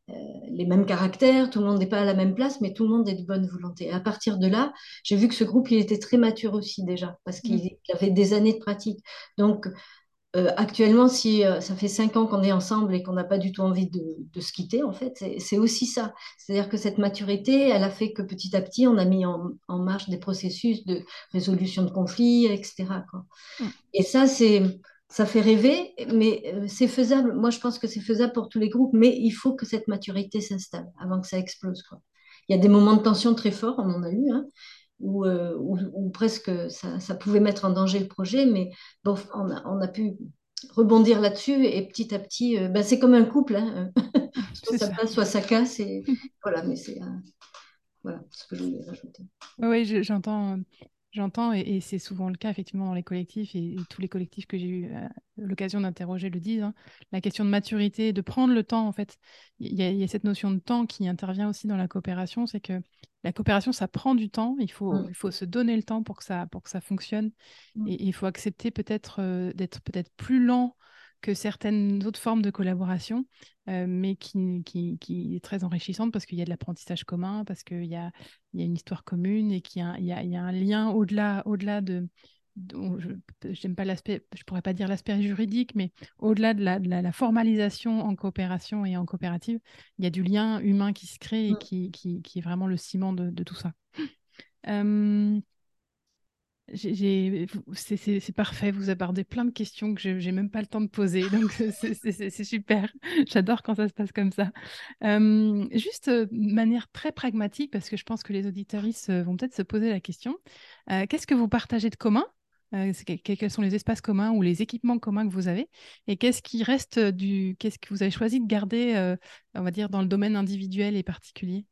euh, les mêmes caractères, tout le monde n'est pas à la même place, mais tout le monde est de bonne volonté. Et à partir de là, j'ai vu que ce groupe, il était très mature aussi déjà, parce qu'il mmh. avait des années de pratique. Donc, euh, actuellement, si euh, ça fait cinq ans qu'on est ensemble et qu'on n'a pas du tout envie de, de se quitter, en fait, c'est aussi ça. C'est-à-dire que cette maturité, elle a fait que petit à petit, on a mis en, en marche des processus de résolution de conflits, et cetera, quoi. Mmh. Et ça, c'est... Ça fait rêver, mais c'est faisable. Moi, je pense que c'est faisable pour tous les groupes, mais il faut que cette maturité s'installe avant que ça explose, quoi. Il y a des moments de tension très forts, on en a eu, hein, où, euh, où, où presque ça, ça pouvait mettre en danger le projet, mais bon, on a, on a pu rebondir là-dessus et petit à petit, euh, ben c'est comme un couple, hein. Soit ça passe, soit ça casse, et voilà, mais c'est euh, voilà ce que je voulais rajouter. Oui, oui, j'entends. J'entends, et, et c'est souvent le cas effectivement dans les collectifs, et, et tous les collectifs que j'ai eu euh, l'occasion d'interroger le disent, hein, la question de maturité, de prendre le temps en fait. Il y, y a cette notion de temps qui intervient aussi dans la coopération, c'est que la coopération, ça prend du temps, il faut, mmh. il faut se donner le temps pour que ça, pour que ça fonctionne, mmh. et il faut accepter peut-être euh, d'être peut-être plus lent que certaines autres formes de collaboration, euh, mais qui, qui, qui est très enrichissante parce qu'il y a de l'apprentissage commun, parce qu'il y a, il y a une histoire commune et qu'il y a, il y a, il y a un lien au-delà, au-delà de... de j'aime pas l'aspect, je pourrais pas dire l'aspect juridique, mais au-delà de, la, de la, la formalisation en coopération et en coopérative, il y a du lien humain qui se crée et qui, qui, qui est vraiment le ciment de, de tout ça. Euh... C'est parfait, vous abordez plein de questions que je n'ai même pas le temps de poser, donc c'est super, j'adore quand ça se passe comme ça. Euh, juste de euh, manière très pragmatique, parce que je pense que les auditeuristes vont peut-être se poser la question, euh, qu'est-ce que vous partagez de commun, euh, que, quels sont les espaces communs ou les équipements communs que vous avez, et qu'est-ce qui reste du, qu'est-ce que vous avez choisi de garder, euh, on va dire, dans le domaine individuel et particulier?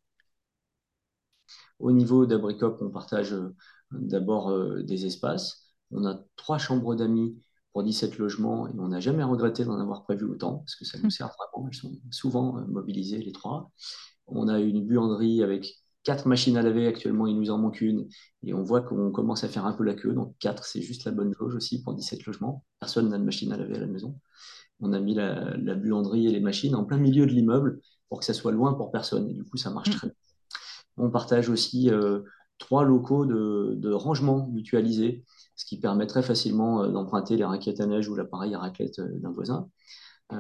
Au niveau d'AbriCoop, on partage... Euh... D'abord, euh, des espaces. On a trois chambres d'amis pour dix-sept logements et on n'a jamais regretté d'en avoir prévu autant parce que ça nous sert vraiment. Elles sont souvent euh, mobilisées, les trois. On a une buanderie avec quatre machines à laver. Actuellement, il nous en manque une et on voit qu'on commence à faire un peu la queue. Donc, quatre, c'est juste la bonne jauge aussi pour dix-sept logements. Personne n'a de machine à laver à la maison. On a mis la, la buanderie et les machines en plein milieu de l'immeuble pour que ça soit loin pour personne. Et du coup, ça marche très bien. On partage aussi... Euh, trois locaux de, de rangement mutualisés, ce qui permet très facilement d'emprunter les raquettes à neige ou l'appareil à raclette d'un voisin, euh,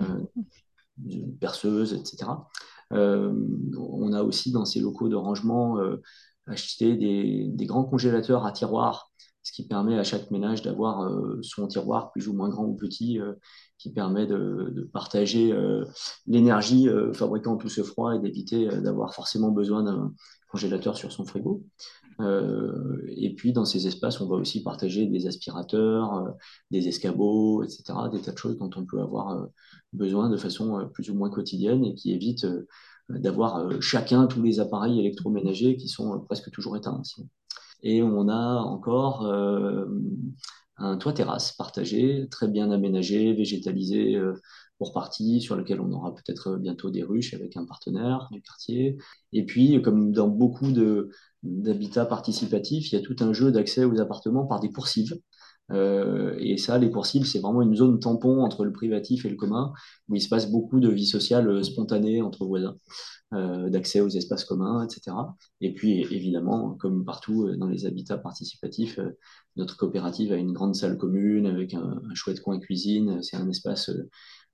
une perceuse, et cetera. Euh, on a aussi dans ces locaux de rangement euh, acheté des, des grands congélateurs à tiroirs, ce qui permet à chaque ménage d'avoir euh, son tiroir plus ou moins grand ou petit, euh, qui permet de, de partager euh, l'énergie euh, fabriquant tout ce froid et d'éviter euh, d'avoir forcément besoin d'un congélateur sur son frigo. Euh, et puis, dans ces espaces, on va aussi partager des aspirateurs, euh, des escabeaux, et cetera, des tas de choses dont on peut avoir euh, besoin de façon euh, plus ou moins quotidienne et qui évite euh, d'avoir euh, chacun tous les appareils électroménagers qui sont euh, presque toujours éteints. Aussi. Et on a encore euh, un toit-terrasse partagé, très bien aménagé, végétalisé euh, pour partie, sur lequel on aura peut-être bientôt des ruches avec un partenaire du quartier. Et puis, comme dans beaucoup de... d'habitat participatif, il y a tout un jeu d'accès aux appartements par des coursives. Euh, et ça, les coursives, c'est vraiment une zone tampon entre le privatif et le commun, où il se passe beaucoup de vie sociale spontanée entre voisins, euh, d'accès aux espaces communs, et cetera. Et puis, évidemment, comme partout dans les habitats participatifs, euh, notre coopérative a une grande salle commune avec un, un chouette coin cuisine. C'est un espace euh,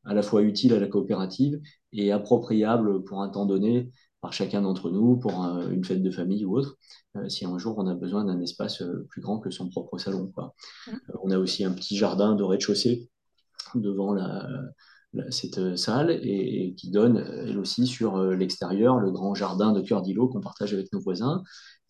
à la fois utile à la coopérative et appropriable pour un temps donné, par chacun d'entre nous, pour un, une fête de famille ou autre, euh, si un jour on a besoin d'un espace euh, plus grand que son propre salon, quoi. Mmh. Euh, on a aussi un petit jardin de rez-de-chaussée devant la, la, cette euh, salle et, et qui donne, elle aussi, sur euh, l'extérieur, le grand jardin de cœur d'îlot qu'on partage avec nos voisins.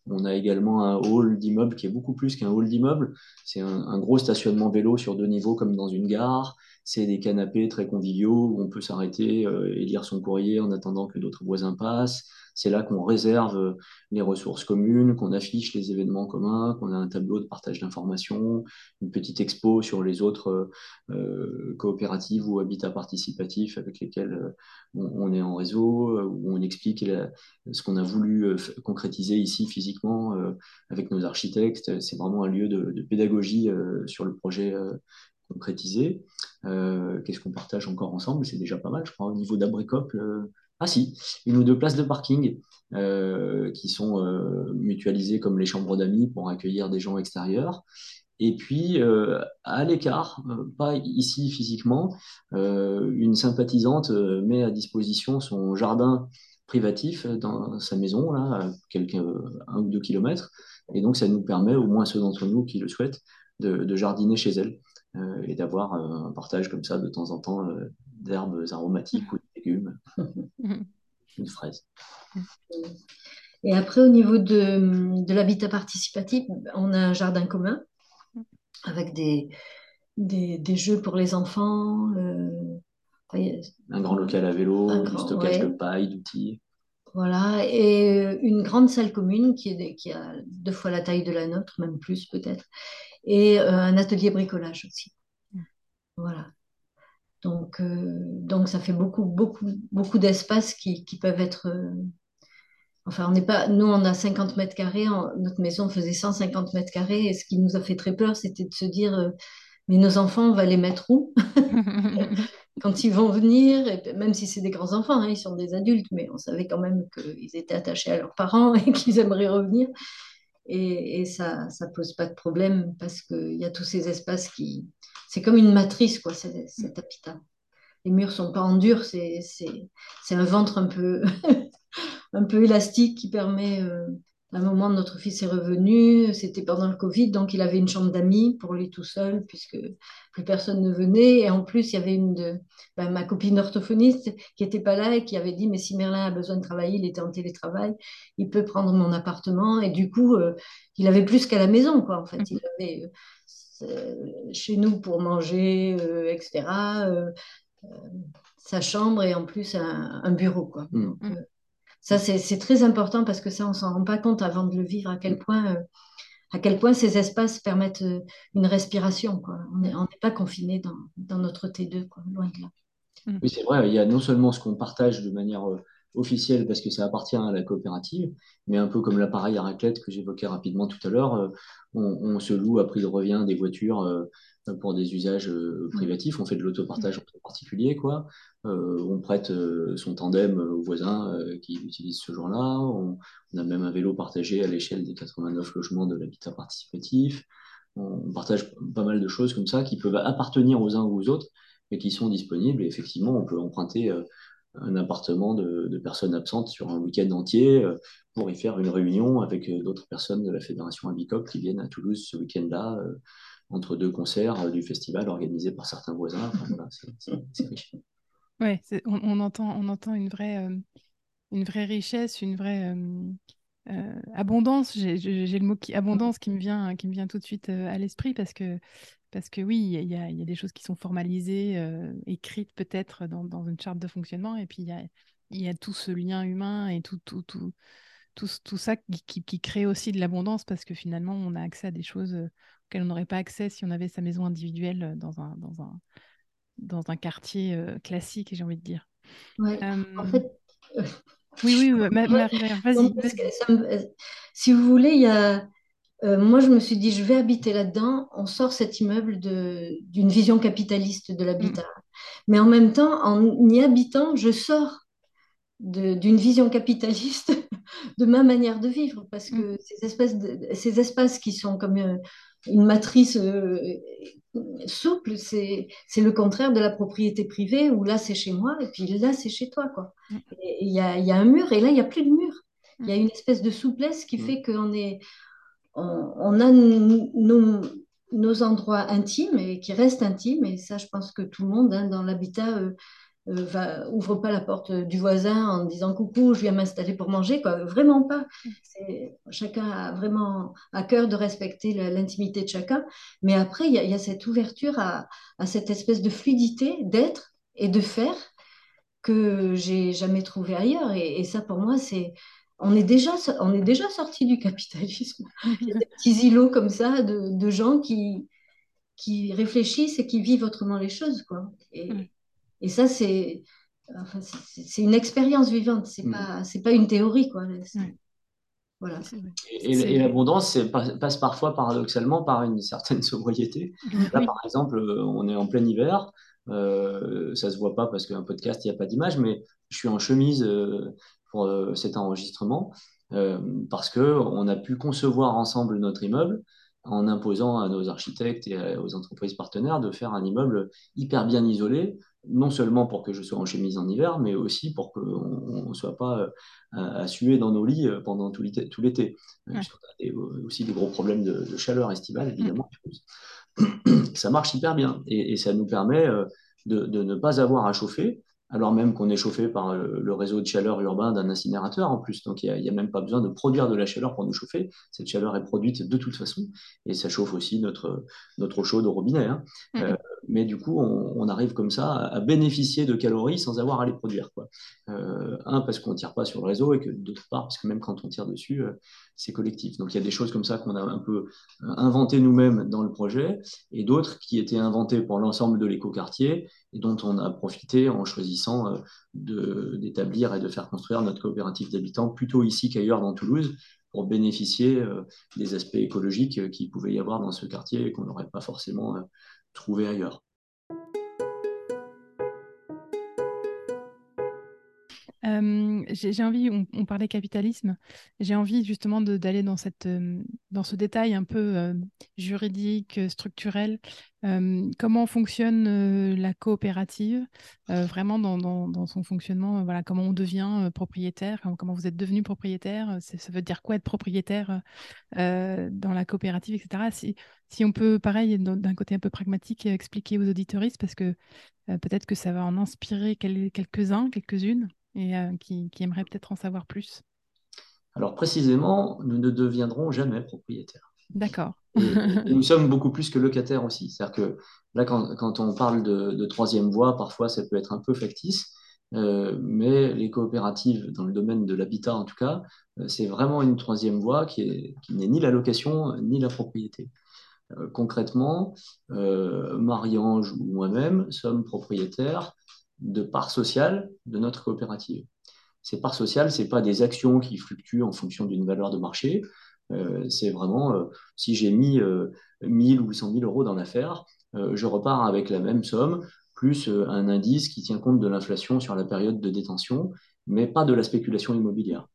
On a également un hall d'immeuble qui est beaucoup plus qu'un hall d'immeuble. C'est un, un gros stationnement vélo sur deux niveaux comme dans une gare. C'est des canapés très conviviaux où on peut s'arrêter euh, et lire son courrier en attendant que d'autres voisins passent. C'est là qu'on réserve les ressources communes, qu'on affiche les événements communs, qu'on a un tableau de partage d'informations, une petite expo sur les autres euh, coopératives ou habitats participatifs avec lesquels on, on est en réseau, où on explique la, ce qu'on a voulu concrétiser ici physiquement euh, avec nos architectes. C'est vraiment un lieu de, de pédagogie euh, sur le projet euh, concrétisé. Euh, qu'est-ce qu'on partage encore ensemble? C'est déjà pas mal, je crois, au niveau d'AbriCoop. Euh... Ah si, une ou deux places de parking euh, qui sont euh, mutualisées comme les chambres d'amis pour accueillir des gens extérieurs. Et puis, euh, à l'écart, euh, pas ici physiquement, euh, une sympathisante euh, met à disposition son jardin privatif dans sa maison, là, à quelques, euh, un ou deux kilomètres. Et donc, ça nous permet, au moins ceux d'entre nous qui le souhaitent, de, de jardiner chez elle euh, et d'avoir euh, un partage comme ça de temps en temps euh, d'herbes aromatiques ou de légumes, une fraise. Et après, au niveau de, de l'habitat participatif, on a un jardin commun avec des, des, des jeux pour les enfants. Euh, un grand local à vélo, un grand, stockage ouais. de paille, d'outils. Voilà, et une grande salle commune qui, est, qui a deux fois la taille de la nôtre, même plus peut-être, et euh, un atelier bricolage aussi. Voilà. Donc, euh, donc ça fait beaucoup, beaucoup, beaucoup d'espaces qui, qui peuvent être... Euh, Enfin, on n'est pas. Nous, on a cinquante mètres carrés. En... Notre maison faisait cent cinquante mètres carrés. Et ce qui nous a fait très peur, c'était de se dire euh, mais nos enfants, on va les mettre où quand ils vont venir, et même si c'est des grands enfants, hein, ils sont des adultes, mais on savait quand même qu'ils étaient attachés à leurs parents et qu'ils aimeraient revenir. Et, et ça ne pose pas de problème parce qu'il y a tous ces espaces qui. C'est comme une matrice, quoi, cet, cet habitat. Les murs ne sont pas en dur, c'est, c'est, c'est un ventre un peu. un peu élastique qui permet, euh, à un moment notre fils est revenu, c'était pendant le Covid, donc il avait une chambre d'amis pour lui tout seul puisque plus personne ne venait, et en plus il y avait une de ben, ma copine orthophoniste qui n'était pas là et qui avait dit mais si Merlin a besoin de travailler, il était en télétravail, il peut prendre mon appartement, et du coup euh, il avait plus qu'à la maison quoi en fait, il avait euh, chez nous pour manger euh, etc euh, euh, sa chambre et en plus un, un bureau quoi. Mmh. Donc, euh, ça, c'est, c'est très important parce que ça, on ne s'en rend pas compte avant de le vivre, à quel point, euh, à quel point ces espaces permettent euh, une respiration, quoi. On n'est pas confiné dans, dans notre T deux, quoi, loin de là. Oui, c'est vrai. Il y a non seulement ce qu'on partage de manière euh, officielle parce que ça appartient à la coopérative, mais un peu comme l'appareil à raclette que j'évoquais rapidement tout à l'heure, euh, on, on se loue à prix de revient des voitures euh, pour des usages euh, privatifs. On fait de l'autopartage entre particuliers, quoi. Euh, on prête euh, son tandem euh, aux voisins euh, qui l'utilisent ce jour-là. On, on a même un vélo partagé à l'échelle des quatre-vingt-neuf logements de l'habitat participatif. On, on partage pas mal de choses comme ça qui peuvent appartenir aux uns ou aux autres, mais qui sont disponibles. Et effectivement, on peut emprunter euh, un appartement de, de personnes absentes sur un week-end entier euh, pour y faire une réunion avec euh, d'autres personnes de la Fédération Habicoop qui viennent à Toulouse ce week-end-là. Euh, entre deux concerts euh, du festival organisé par certains voisins. Enfin, voilà, c'est, c'est, c'est riche. Oui, on, on, entend, on entend une vraie, euh, une vraie richesse, une vraie euh, euh, abondance. J'ai, j'ai le mot qui, abondance qui me, vient, qui me vient tout de suite euh, à l'esprit parce que, parce que oui, il y, y a des choses qui sont formalisées, euh, écrites peut-être dans, dans une charte de fonctionnement, et puis il y a, y a tout ce lien humain et tout... tout, tout... Tout, tout ça qui, qui, qui crée aussi de l'abondance parce que finalement, on a accès à des choses auxquelles on n'aurait pas accès si on avait sa maison individuelle dans un, dans un, dans un quartier classique, j'ai envie de dire. Ouais, euh... en fait... Oui, oui, ouais, Marie, vas-y. Donc, parce que ça me... Si vous voulez, il y a... Euh, moi, je me suis dit, je vais habiter là-dedans. On sort cet immeuble de, d'une vision capitaliste de l'habitat. Mmh. Mais en même temps, en y habitant, je sors de, d'une vision capitaliste de ma manière de vivre, parce que ces, espèces de, ces espaces qui sont comme une, une matrice euh, souple, c'est, c'est le contraire de la propriété privée où là c'est chez moi et puis là c'est chez toi, quoi. Il y a, y a un mur et là il n'y a plus de mur, il y a une espèce de souplesse qui fait qu'on est, on, on a nos, nos, nos endroits intimes et qui restent intimes, et ça je pense que tout le monde hein, dans l'habitat euh, Va, ouvre pas la porte du voisin en disant coucou, je viens m'installer pour manger, quoi. Vraiment pas. C'est, chacun a vraiment à cœur de respecter la, l'intimité de chacun, mais après il y, y a cette ouverture à, à cette espèce de fluidité d'être et de faire que j'ai jamais trouvé ailleurs, et, et ça pour moi c'est, on est déjà, on est déjà sorti du capitalisme. Il y a des petits îlots comme ça de, de gens qui, qui réfléchissent et qui vivent autrement les choses, quoi. Et, mm. Et ça, c'est, enfin, c'est, c'est une expérience vivante, ce n'est pas, mmh. c'est pas une théorie, quoi. C'est, ouais. Voilà. Et, et, et l'abondance passe parfois paradoxalement par une certaine sobriété. Là, oui. Par exemple, on est en plein hiver. Euh, ça ne se voit pas parce qu'un podcast, il n'y a pas d'image, mais je suis en chemise euh, pour euh, cet enregistrement euh, parce qu'on a pu concevoir ensemble notre immeuble en imposant à nos architectes et à, aux entreprises partenaires de faire un immeuble hyper bien isolé, non seulement pour que je sois en chemise en hiver, mais aussi pour qu'on ne soit pas euh, à, à suer dans nos lits euh, pendant tout l'été. Tout l'été. Ouais. Parce qu'on a des, aussi des gros problèmes de, de chaleur estivale, évidemment. Mmh. Ça marche hyper bien et, et ça nous permet euh, de, de ne pas avoir à chauffer, alors même qu'on est chauffé par le, le réseau de chaleur urbain d'un incinérateur en plus. Donc, il n'y a, a même pas besoin de produire de la chaleur pour nous chauffer. Cette chaleur est produite de toute façon et ça chauffe aussi notre, notre eau chaude au robinet. Hein. Mmh. Euh, mais du coup, on, on arrive comme ça à bénéficier de calories sans avoir à les produire. Quoi. Euh, un, parce qu'on ne tire pas sur le réseau et que d'autre part, parce que même quand on tire dessus, euh, c'est collectif. Donc, il y a des choses comme ça qu'on a un peu inventées nous-mêmes dans le projet et d'autres qui étaient inventées pour l'ensemble de l'écoquartier et dont on a profité en choisissant euh, de, d'établir et de faire construire notre coopérative d'habitants plutôt ici qu'ailleurs dans Toulouse pour bénéficier euh, des aspects écologiques euh, qu'il pouvait y avoir dans ce quartier et qu'on n'aurait pas forcément euh, trouvé ailleurs. Euh, j'ai, j'ai envie, on, on parlait capitalisme, j'ai envie justement de, d'aller dans, cette, dans ce détail un peu euh, juridique, structurel. Euh, comment fonctionne euh, la coopérative, euh, vraiment dans, dans, dans son fonctionnement, euh, voilà, comment on devient euh, propriétaire, comment, comment vous êtes devenu propriétaire, c'est, ça veut dire quoi être propriétaire euh, dans la coopérative, et cetera. Si, si on peut, pareil, d'un côté un peu pragmatique, expliquer aux auditoristes, parce que euh, peut-être que ça va en inspirer quel, quelques-uns, quelques-unes. et euh, qui, qui aimerait peut-être en savoir plus. Alors précisément, nous ne deviendrons jamais propriétaires. D'accord. et, et nous sommes beaucoup plus que locataires aussi. C'est-à-dire que là, quand, quand on parle de, de troisième voie, parfois ça peut être un peu factice, euh, mais les coopératives, dans le domaine de l'habitat en tout cas, euh, c'est vraiment une troisième voie qui, est, qui n'est ni la location, ni la propriété. Euh, concrètement, euh, Marie-Ange ou moi-même sommes propriétaires de parts sociales de notre coopérative. Ces parts sociales, ce n'est pas des actions qui fluctuent en fonction d'une valeur de marché, euh, c'est vraiment, euh, si j'ai mis euh, mille ou cent mille euros dans l'affaire, euh, je repars avec la même somme, plus euh, un indice qui tient compte de l'inflation sur la période de détention, mais pas de la spéculation immobilière.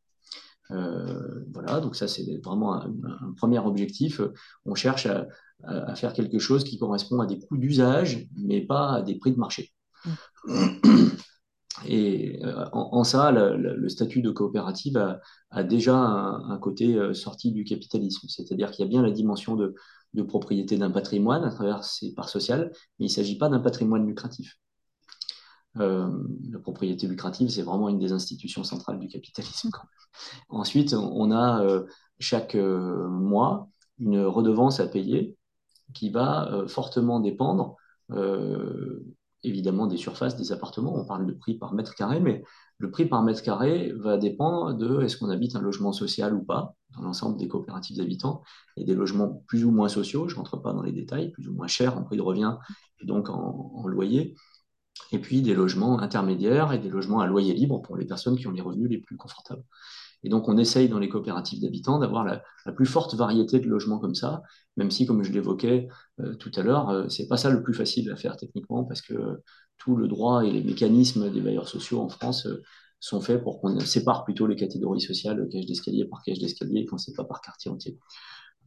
Euh, voilà, donc ça c'est vraiment un, un premier objectif. On cherche à, à faire quelque chose qui correspond à des coûts d'usage, mais pas à des prix de marché. Et en, en ça, le, le statut de coopérative a, a déjà un, un côté sorti du capitalisme, c'est-à-dire qu'il y a bien la dimension de, de propriété d'un patrimoine à travers ses parts sociales, mais il ne s'agit pas d'un patrimoine lucratif. Euh, la propriété lucrative, c'est vraiment une des institutions centrales du capitalisme. Quand même. Ensuite, on a euh, chaque euh, mois une redevance à payer qui va euh, fortement dépendre euh, évidemment des surfaces, des appartements, on parle de prix par mètre carré, mais le prix par mètre carré va dépendre de est-ce qu'on habite un logement social ou pas, dans l'ensemble des coopératives d'habitants, et des logements plus ou moins sociaux, je ne rentre pas dans les détails, plus ou moins chers en prix de revient, et donc en, en loyer, et puis des logements intermédiaires et des logements à loyer libre pour les personnes qui ont les revenus les plus confortables. Et donc, on essaye dans les coopératives d'habitants d'avoir la, la plus forte variété de logements comme ça, même si, comme je l'évoquais euh, tout à l'heure, euh, c'est pas ça le plus facile à faire techniquement, parce que euh, tout le droit et les mécanismes des bailleurs sociaux en France euh, sont faits pour qu'on sépare plutôt les catégories sociales, cage d'escalier par cage d'escalier, qu'on ne sépare pas par quartier entier.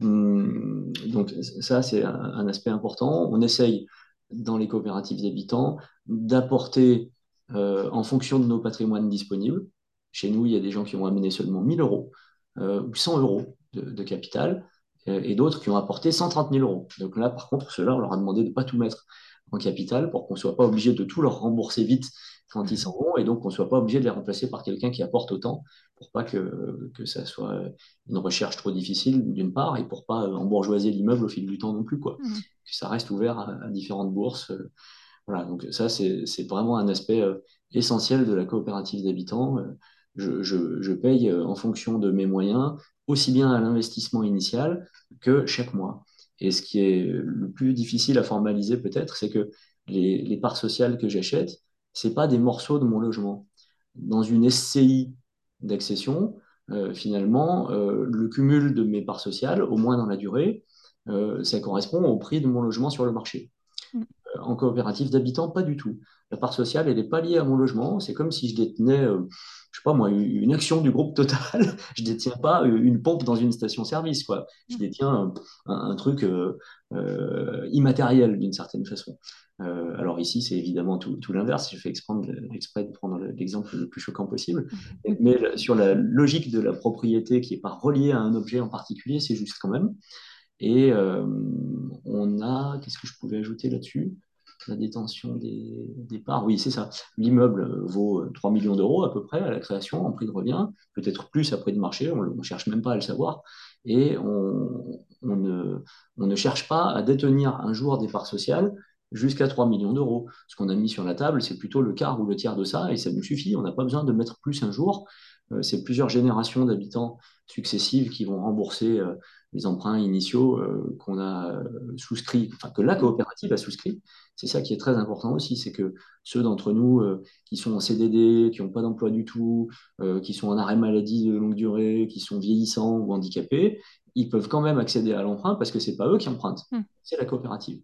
Hum, donc, ça, c'est un, un aspect important. On essaye, dans les coopératives d'habitants, d'apporter, euh, en fonction de nos patrimoines disponibles. Chez nous, il y a des gens qui ont amené seulement mille euros euh, ou cent euros de, de capital euh, et d'autres qui ont apporté cent trente mille euros. Donc là, par contre, ceux-là, on leur a demandé de ne pas tout mettre en capital pour qu'on ne soit pas obligé de tout leur rembourser vite quand ils s'en vont et donc qu'on ne soit pas obligé de les remplacer par quelqu'un qui apporte autant pour pas que, que ça soit une recherche trop difficile d'une part et pour pas embourgeoiser l'immeuble au fil du temps non plus. Quoi. Mmh. Ça reste ouvert à, à différentes bourses. Euh, voilà. Donc ça, c'est, c'est vraiment un aspect euh, essentiel de la coopérative d'habitants. Euh, Je, je, je paye en fonction de mes moyens, aussi bien à l'investissement initial que chaque mois. Et ce qui est le plus difficile à formaliser peut-être, c'est que les, les parts sociales que j'achète, ce n'est pas des morceaux de mon logement. Dans une S C I d'accession, euh, finalement, euh, le cumul de mes parts sociales, au moins dans la durée, euh, ça correspond au prix de mon logement sur le marché. Mmh. Euh, en coopérative d'habitants, pas du tout. La part sociale, elle n'est pas liée à mon logement. C'est comme si je détenais, euh, je sais pas moi, une action du groupe Total. Je ne détiens pas une pompe dans une station-service, quoi. Je détiens un, un, un truc euh, euh, immatériel, d'une certaine façon. Euh, alors ici, c'est évidemment tout, tout l'inverse. J'ai fait exprès de prendre l'exemple le plus choquant possible. Mais sur la logique de la propriété qui n'est pas reliée à un objet en particulier, c'est juste quand même. Et euh, on a... Qu'est-ce que je pouvais ajouter là-dessus ? La détention des, des parts, oui, c'est ça. L'immeuble vaut trois millions d'euros à peu près à la création, en prix de revient, peut-être plus à prix de marché, on ne cherche même pas à le savoir, et on, on, ne, on ne cherche pas à détenir un jour des parts sociales jusqu'à trois millions d'euros. Ce qu'on a mis sur la table, c'est plutôt le quart ou le tiers de ça, et ça nous suffit, on n'a pas besoin de mettre plus un jour. Euh, c'est plusieurs générations d'habitants successives qui vont rembourser euh, les emprunts initiaux euh, qu'on a souscrits, enfin que la coopérative a souscrit. C'est ça qui est très important aussi, c'est que ceux d'entre nous euh, qui sont en C D D, qui n'ont pas d'emploi du tout, euh, qui sont en arrêt maladie de longue durée, qui sont vieillissants ou handicapés, ils peuvent quand même accéder à l'emprunt parce que ce n'est pas eux qui empruntent, mmh. c'est la coopérative.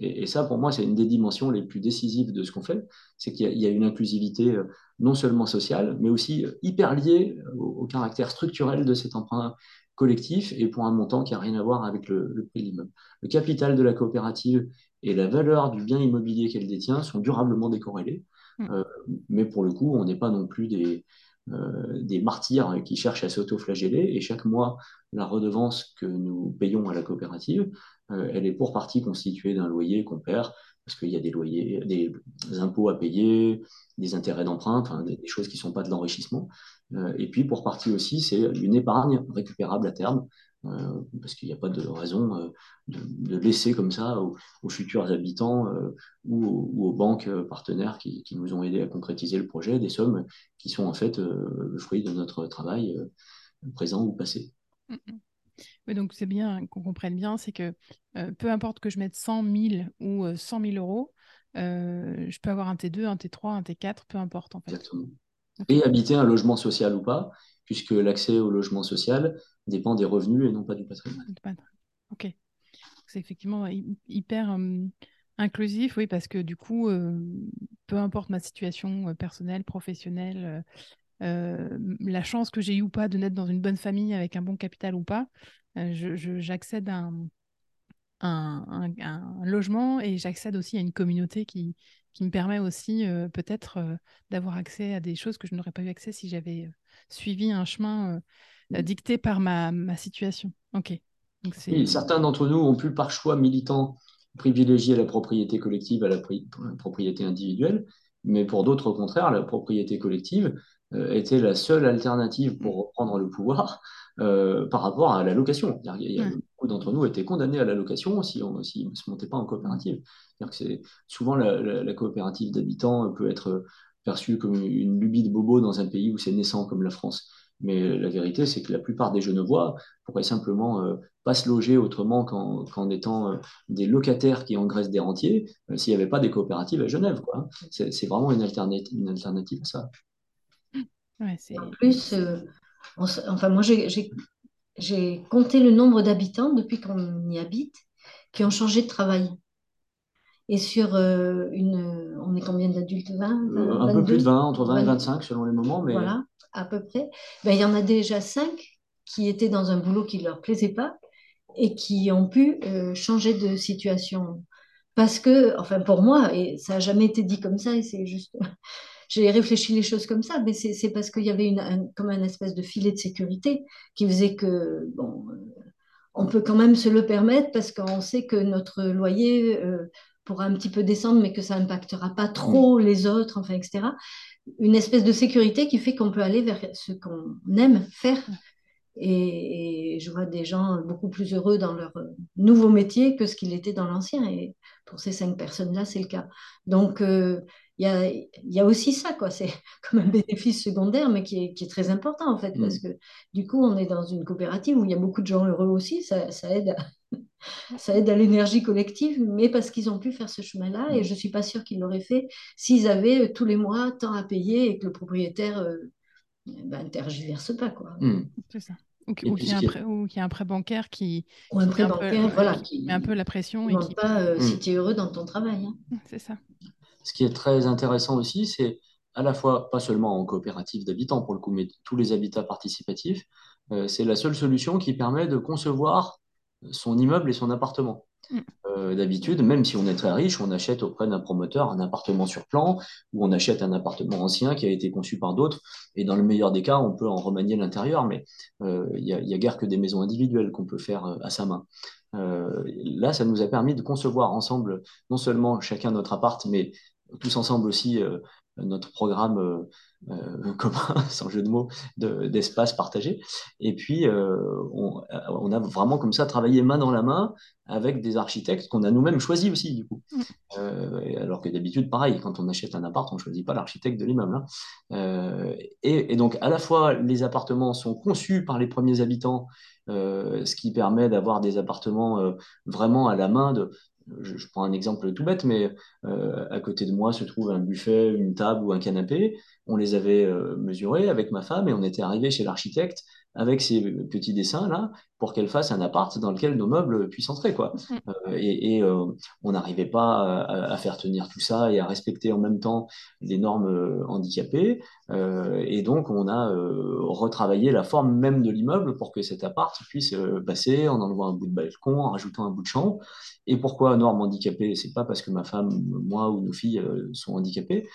Et, et ça, pour moi, c'est une des dimensions les plus décisives de ce qu'on fait, c'est qu'il y, y a une inclusivité euh, non seulement sociale, mais aussi hyper liée au, au caractère structurel de cet emprunt collectif et pour un montant qui n'a rien à voir avec le, le prix de l'immeuble. Le capital de la coopérative et la valeur du bien immobilier qu'elle détient sont durablement décorrélées, mmh. euh, mais pour le coup, on n'est pas non plus des, euh, des martyrs qui cherchent à s'autoflageller, et chaque mois, la redevance que nous payons à la coopérative, euh, elle est pour partie constituée d'un loyer qu'on perd, parce qu'il y a des loyers, des impôts à payer, des intérêts d'emprunt, enfin, des, des choses qui ne sont pas de l'enrichissement. Euh, et puis, pour partie aussi, c'est une épargne récupérable à terme, euh, parce qu'il n'y a pas de raison euh, de, de laisser comme ça aux, aux futurs habitants euh, ou, aux, ou aux banques partenaires qui, qui nous ont aidés à concrétiser le projet, des sommes qui sont en fait euh, le fruit de notre travail euh, présent ou passé. Mmh. Oui, donc c'est bien qu'on comprenne bien, c'est que euh, peu importe que je mette cent mille ou euh, cent mille euros, euh, je peux avoir un T deux, un T trois, un T quatre, peu importe en fait. Exactement. Okay. Et habiter un logement social ou pas, puisque l'accès au logement social dépend des revenus et non pas du patrimoine. Ok, c'est effectivement hyper euh, inclusif, oui, parce que du coup, euh, peu importe ma situation euh, personnelle, professionnelle, euh, Euh, la chance que j'ai eu ou pas de naître dans une bonne famille avec un bon capital ou pas, euh, je, je, j'accède à un, un, un, un logement et j'accède aussi à une communauté qui, qui me permet aussi euh, peut-être euh, d'avoir accès à des choses que je n'aurais pas eu accès si j'avais euh, suivi un chemin euh, dicté par ma, ma situation. Okay. Donc c'est... Oui, certains d'entre nous ont pu par choix militant privilégier la propriété collective à la pri- propriété individuelle, mais pour d'autres au contraire, la propriété collective était la seule alternative pour reprendre le pouvoir euh, par rapport à la location. Il y a, beaucoup d'entre nous étaient condamnés à la location si on si ne se montait pas en coopérative. C'est-à-dire que c'est, souvent, la, la, la coopérative d'habitants peut être perçue comme une lubie de bobo dans un pays où c'est naissant comme la France. Mais la vérité, c'est que la plupart des Genevois pourraient simplement euh, pas se loger autrement qu'en, qu'en étant euh, des locataires qui engraissent des rentiers euh, s'il n'y avait pas des coopératives à Genève, quoi. C'est, c'est vraiment une, alternati- une alternative à ça. Ouais, c'est... En plus, euh, on, enfin, moi j'ai, j'ai, j'ai compté le nombre d'habitants depuis qu'on y habite qui ont changé de travail. Et sur euh, une. On est combien d'adultes, vingt, vingt euh, un peu plus de vingt, entre vingt et vingt-cinq selon les moments. Mais... Voilà, à peu près. Ben, il y en a déjà cinq qui étaient dans un boulot qui ne leur plaisait pas et qui ont pu euh, changer de situation. Parce que, enfin, pour moi, et ça n'a jamais été dit comme ça, et c'est juste. J'ai réfléchi les choses comme ça, mais c'est, c'est parce qu'il y avait une, un, comme un espèce de filet de sécurité qui faisait que, bon, on peut quand même se le permettre parce qu'on sait que notre loyer euh, pourra un petit peu descendre, mais que ça impactera pas trop les autres, enfin, et cetera. Une espèce de sécurité qui fait qu'on peut aller vers ce qu'on aime faire. Et, et je vois des gens beaucoup plus heureux dans leur nouveau métier que ce qu'il était dans l'ancien. Et pour ces cinq personnes-là, c'est le cas. Donc, euh, Il y a, y a aussi ça, quoi. C'est comme un bénéfice secondaire, mais qui est, qui est très important, en fait, mmh. parce que du coup, on est dans une coopérative où il y a beaucoup de gens heureux aussi, ça, ça, aide, à, ça aide à l'énergie collective, mais parce qu'ils ont pu faire ce chemin-là, mmh. et je ne suis pas sûre qu'ils l'auraient fait s'ils avaient tous les mois tant à payer et que le propriétaire euh, ben, ne tergiverse pas, quoi. Mmh. C'est ça. Ou, ou qu'il y a un prêt, ou qu'il y a un prêt bancaire qui, ou un qui prêt met, bancaire, un peu, voilà, qui, qui met un peu la pression. Et qui... pas euh, mmh. si tu es heureux dans ton travail. Hein. C'est ça. Ce qui est très intéressant aussi, c'est à la fois, pas seulement en coopérative d'habitants pour le coup, mais tous les habitats participatifs, euh, c'est la seule solution qui permet de concevoir son immeuble et son appartement. Mmh. Euh, d'habitude, même si on est très riche, on achète auprès d'un promoteur un appartement sur plan ou on achète un appartement ancien qui a été conçu par d'autres, et dans le meilleur des cas on peut en remanier l'intérieur, mais il euh, n'y a, y a guère que des maisons individuelles qu'on peut faire euh, à sa main. Euh, là, ça nous a permis de concevoir ensemble non seulement chacun notre appart, mais tous ensemble aussi euh, notre programme euh, euh, commun, sans jeu de mots, de, d'espace partagé. Et puis, euh, on, on a vraiment comme ça travaillé main dans la main avec des architectes qu'on a nous-mêmes choisis aussi, du coup. Euh, alors que d'habitude, pareil, quand on achète un appart, on ne choisit pas l'architecte de l'immeuble. Hein. Euh, et, et donc, à la fois, les appartements sont conçus par les premiers habitants, euh, ce qui permet d'avoir des appartements euh, vraiment à la main de... Je prends un exemple tout bête, mais euh, à côté de moi se trouve un buffet, une table ou un canapé. On les avait euh, mesurés avec ma femme et on était arrivé chez l'architecte avec ces petits dessins-là pour qu'elle fasse un appart dans lequel nos meubles puissent entrer, quoi. Euh, et et euh, on n'arrivait pas à, à faire tenir tout ça et à respecter en même temps les normes handicapées. Euh, et donc, on a euh, retravaillé la forme même de l'immeuble pour que cet appart puisse euh, passer en enlevant un bout de balcon, en rajoutant un bout de chambre. Et pourquoi normes handicapées? C'est pas parce que ma femme, moi ou nos filles euh, sont handicapées.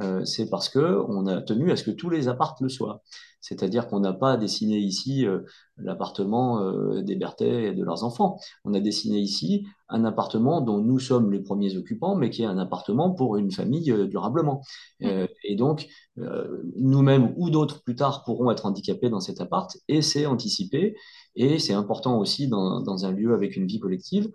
Euh, c'est parce qu'on a tenu à ce que tous les apparts le soient. C'est-à-dire qu'on n'a pas dessiné ici euh, l'appartement euh, des Bertais et de leurs enfants. On a dessiné ici un appartement dont nous sommes les premiers occupants, mais qui est un appartement pour une famille euh, durablement. Euh, et donc, euh, nous-mêmes ou d'autres plus tard pourront être handicapés dans cet appart, et c'est anticipé, et c'est important aussi dans, dans un lieu avec une vie collective,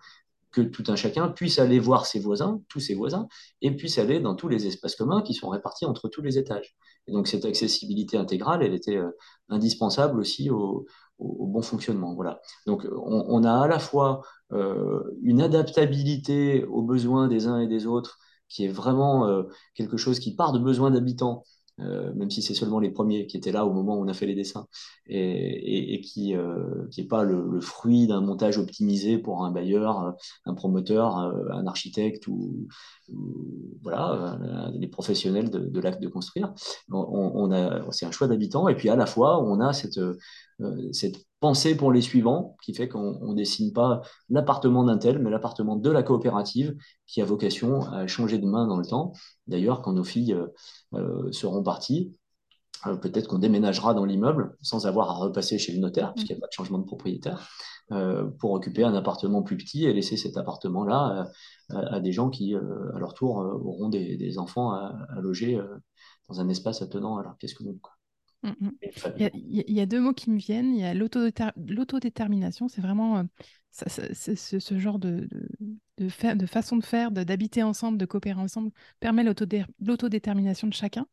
que tout un chacun puisse aller voir ses voisins, tous ses voisins, et puisse aller dans tous les espaces communs qui sont répartis entre tous les étages. Et donc, cette accessibilité intégrale, elle était euh, indispensable aussi au, au, au bon fonctionnement. Voilà. Donc, on, on a à la fois euh, une adaptabilité aux besoins des uns et des autres, qui est vraiment euh, quelque chose qui part de besoins d'habitants, Euh, même si c'est seulement les premiers qui étaient là au moment où on a fait les dessins, et, et, et qui n'est euh, qui pas le, le fruit d'un montage optimisé pour un bailleur, un promoteur, un architecte ou, ou voilà, les professionnels de, de l'acte de construire. On, on a, c'est un choix d'habitants, et puis à la fois, on a cette, euh, cette pensée pour les suivants qui fait qu'on ne dessine pas l'appartement d'un tel, mais l'appartement de la coopérative qui a vocation à changer de main dans le temps. D'ailleurs, quand nos filles euh, euh, seront parties, euh, peut-être qu'on déménagera dans l'immeuble sans avoir à repasser chez le notaire, puisqu'il n'y a pas de changement de propriétaire, euh, pour occuper un appartement plus petit et laisser cet appartement-là à, à, à des gens qui, euh, à leur tour, euh, auront des, des enfants à, à loger euh, dans un espace attenant à leur pièce commune, quoi. Mmh, mmh. Il, y a, il y a deux mots qui me viennent. Il y a l'autodéter- l'autodétermination, c'est vraiment euh, ça, ça, c'est, ce, ce genre de, de, de, fa- de façon de faire, de, d'habiter ensemble, de coopérer ensemble, permet l'autodé- l'autodétermination de chacun.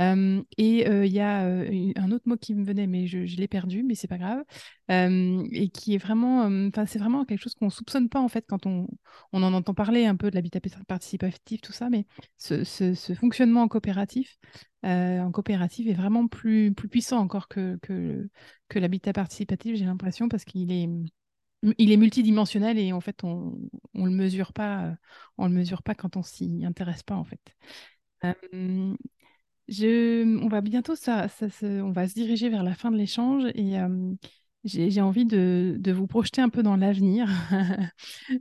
Euh, et euh, il y a euh, un autre mot qui me venait, mais je, je l'ai perdu, mais c'est pas grave, euh, et qui est vraiment, enfin euh, c'est vraiment quelque chose qu'on soupçonne pas en fait quand on on en entend parler un peu de l'habitat participatif, tout ça, mais ce, ce, ce fonctionnement en coopératif, euh, en coopérative est vraiment plus plus puissant encore que que que l'habitat participatif, j'ai l'impression, parce qu'il est il est multidimensionnel et en fait on on le mesure pas, on le mesure pas quand on s'y intéresse pas en fait. Euh, Je, on va bientôt, ça, ça, ça, on va se diriger vers la fin de l'échange et euh, j'ai, j'ai envie de, de vous projeter un peu dans l'avenir.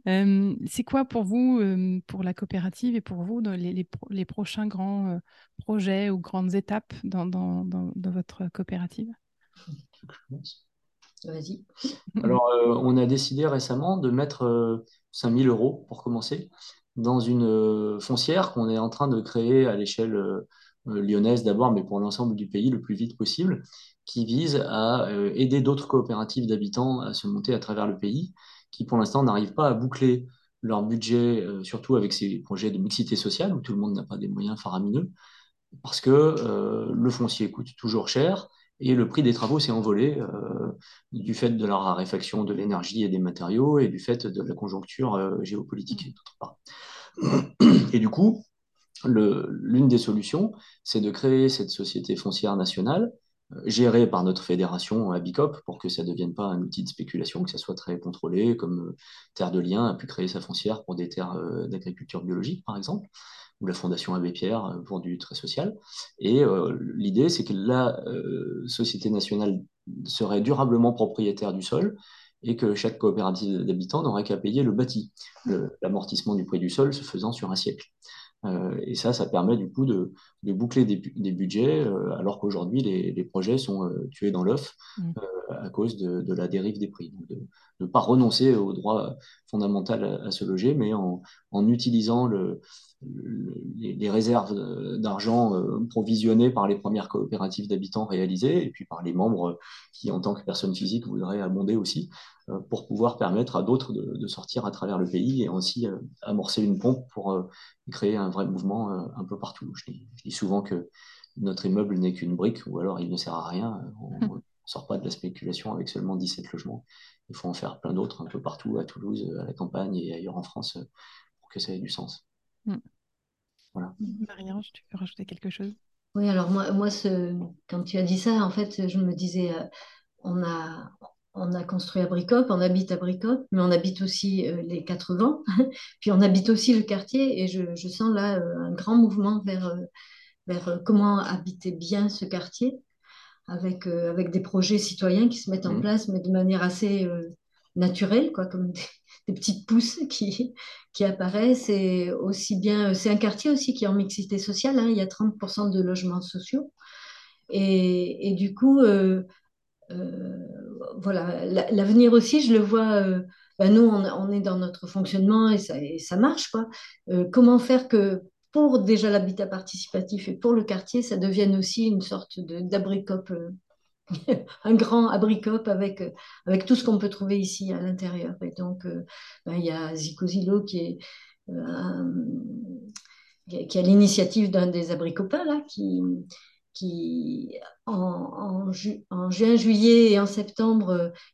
euh, c'est quoi pour vous, euh, pour la coopérative et pour vous, dans les, les, les prochains grands euh, projets ou grandes étapes dans, dans, dans, dans votre coopérative ? Vas-y. Alors, euh, on a décidé récemment de mettre euh, cinq mille euros pour commencer dans une euh, foncière qu'on est en train de créer à l'échelle... Euh, lyonnaise d'abord, mais pour l'ensemble du pays le plus vite possible, qui vise à aider d'autres coopératives d'habitants à se monter à travers le pays, qui pour l'instant n'arrivent pas à boucler leur budget, surtout avec ces projets de mixité sociale, où tout le monde n'a pas des moyens faramineux, parce que euh, le foncier coûte toujours cher, et le prix des travaux s'est envolé euh, du fait de la raréfaction de l'énergie et des matériaux, et du fait de la conjoncture euh, géopolitique, d'autre part. Et du coup, Le, l'une des solutions, c'est de créer cette société foncière nationale géré par notre fédération Habicoop pour que ça ne devienne pas un outil de spéculation, que ça soit très contrôlé, comme Terre de Liens a pu créer sa foncière pour des terres d'agriculture biologique, par exemple, ou la fondation Abbé Pierre pour du très social. Et euh, l'idée, c'est que la euh, société nationale serait durablement propriétaire du sol et que chaque coopérative d'habitants n'aurait qu'à payer le bâti, l'amortissement du prix du sol se faisant sur un siècle. Euh, et ça, ça permet du coup de, de boucler des, des budgets, euh, alors qu'aujourd'hui, les, les projets sont euh, tués dans l'œuf euh, à cause de, de la dérive des prix. Donc, de ne pas renoncer au droit fondamental à, à se loger, mais en, en utilisant le, le, les réserves d'argent euh, provisionnées par les premières coopératives d'habitants réalisées, et puis par les membres qui, en tant que personnes physiques, voudraient abonder aussi, euh, pour pouvoir permettre à d'autres de, de sortir à travers le pays et ainsi euh, amorcer une pompe pour euh, créer un Un vrai mouvement euh, un peu partout. Je dis, je dis souvent que notre immeuble n'est qu'une brique, ou alors il ne sert à rien. On ne sort pas de la spéculation avec seulement dix-sept logements. Il faut en faire plein d'autres un peu partout, à Toulouse, à la campagne et ailleurs en France, pour que ça ait du sens. Mmh. Voilà. Marie-Ange, tu peux rajouter quelque chose? Oui, alors moi, moi ce... quand tu as dit ça, en fait, je me disais, euh, on a... On a construit AbriCoop, on habite AbriCoop, mais on habite aussi euh, les quatre-vingts, puis on habite aussi le quartier, et je, je sens là euh, un grand mouvement vers, euh, vers euh, comment habiter bien ce quartier, avec, euh, avec des projets citoyens qui se mettent en place, mais de manière assez euh, naturelle, quoi, comme des, des petites pousses qui, qui apparaissent. Et aussi bien, c'est un quartier aussi qui est en mixité sociale, hein, il y a trente pour cent de logements sociaux, et, et du coup... Euh, Euh, voilà, l'avenir aussi, je le vois, euh, ben nous, on, on est dans notre fonctionnement et ça, et ça marche, quoi. Euh, comment faire que, pour déjà l'habitat participatif et pour le quartier, ça devienne aussi une sorte d'abricoop, euh, un grand abricoop avec, euh, avec tout ce qu'on peut trouver ici à l'intérieur. Et donc, euh, ben, y a Zico Zilo qui est... Euh, un, qui a l'initiative d'un des abricopains, là, qui... qui en, en, ju en juin, juillet et en septembre,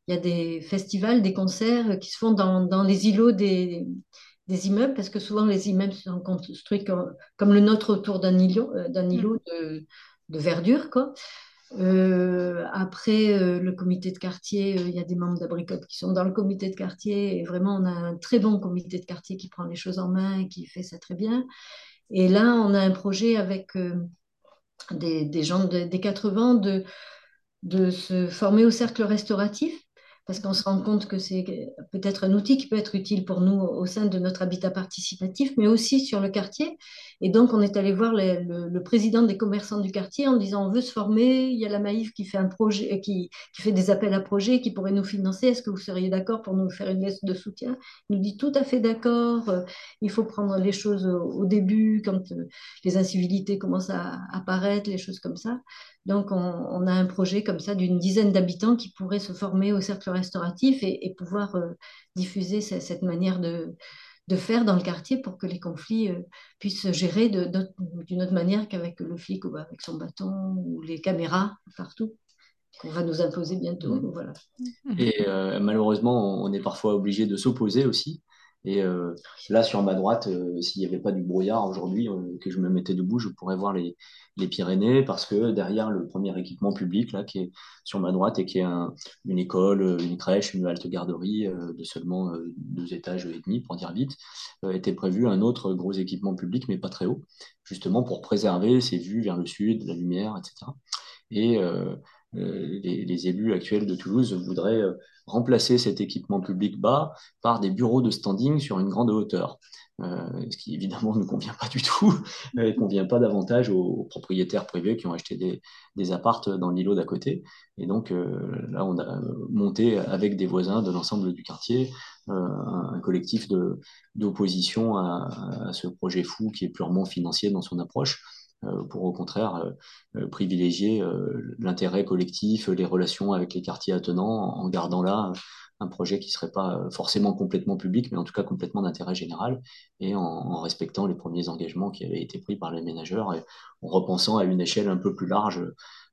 il euh, y a des festivals, des concerts qui se font dans, dans les îlots des, des immeubles, parce que souvent les immeubles sont construits comme, comme le nôtre autour d'un îlot, d'un îlot de, de verdure, quoi. Euh, après euh, le comité de quartier, il euh, y a des membres d'AbriCoop qui sont dans le comité de quartier, et vraiment on a un très bon comité de quartier qui prend les choses en main et qui fait ça très bien. Et là on a un projet avec euh, Des, des gens de, des quatre-vingts de, de se former au cercle restauratif, parce qu'on se rend compte que c'est peut-être un outil qui peut être utile pour nous au sein de notre habitat participatif, mais aussi sur le quartier. Et donc on est allé voir les, le, le président des commerçants du quartier en disant on veut se former, il y a la Maïf qui fait un projet, qui, qui fait des appels à projets, qui pourrait nous financer, est-ce que vous seriez d'accord pour nous faire une lettre de soutien? Il nous dit tout à fait d'accord, il faut prendre les choses au, au début, quand les incivilités commencent à apparaître, les choses comme ça. Donc on, on a un projet comme ça d'une dizaine d'habitants qui pourraient se former au cercle restauratif et, et pouvoir euh, diffuser cette, cette manière de, de faire dans le quartier pour que les conflits euh, puissent se gérer d'une autre manière qu'avec le flic ou avec son bâton ou les caméras partout qu'on va nous imposer bientôt. Mmh. Voilà. Et euh, malheureusement, on est parfois obligé de s'opposer aussi. Et euh, là, sur ma droite, euh, s'il n'y avait pas du brouillard aujourd'hui, euh, que je me mettais debout, je pourrais voir les, les Pyrénées, parce que derrière le premier équipement public, là, qui est sur ma droite et qui est un, une école, une crèche, une halte-garderie euh, de seulement euh, deux étages et demi, pour dire vite, euh, était prévu un autre gros équipement public, mais pas très haut, justement pour préserver ces vues vers le sud, la lumière, et cetera. Et... Euh, Euh, les, les élus actuels de Toulouse voudraient euh, remplacer cet équipement public bas par des bureaux de standing sur une grande hauteur, euh, ce qui évidemment ne convient pas du tout et ne convient pas davantage aux, aux propriétaires privés qui ont acheté des, des appartes dans l'îlot d'à côté. Et donc euh, là, on a monté avec des voisins de l'ensemble du quartier euh, un, un collectif d'opposition à, à ce projet fou qui est purement financier dans son approche, pour au contraire euh, privilégier euh, l'intérêt collectif, les relations avec les quartiers attenants, en gardant là un projet qui ne serait pas forcément complètement public, mais en tout cas complètement d'intérêt général, et en, en respectant les premiers engagements qui avaient été pris par les aménageurs, et en repensant à une échelle un peu plus large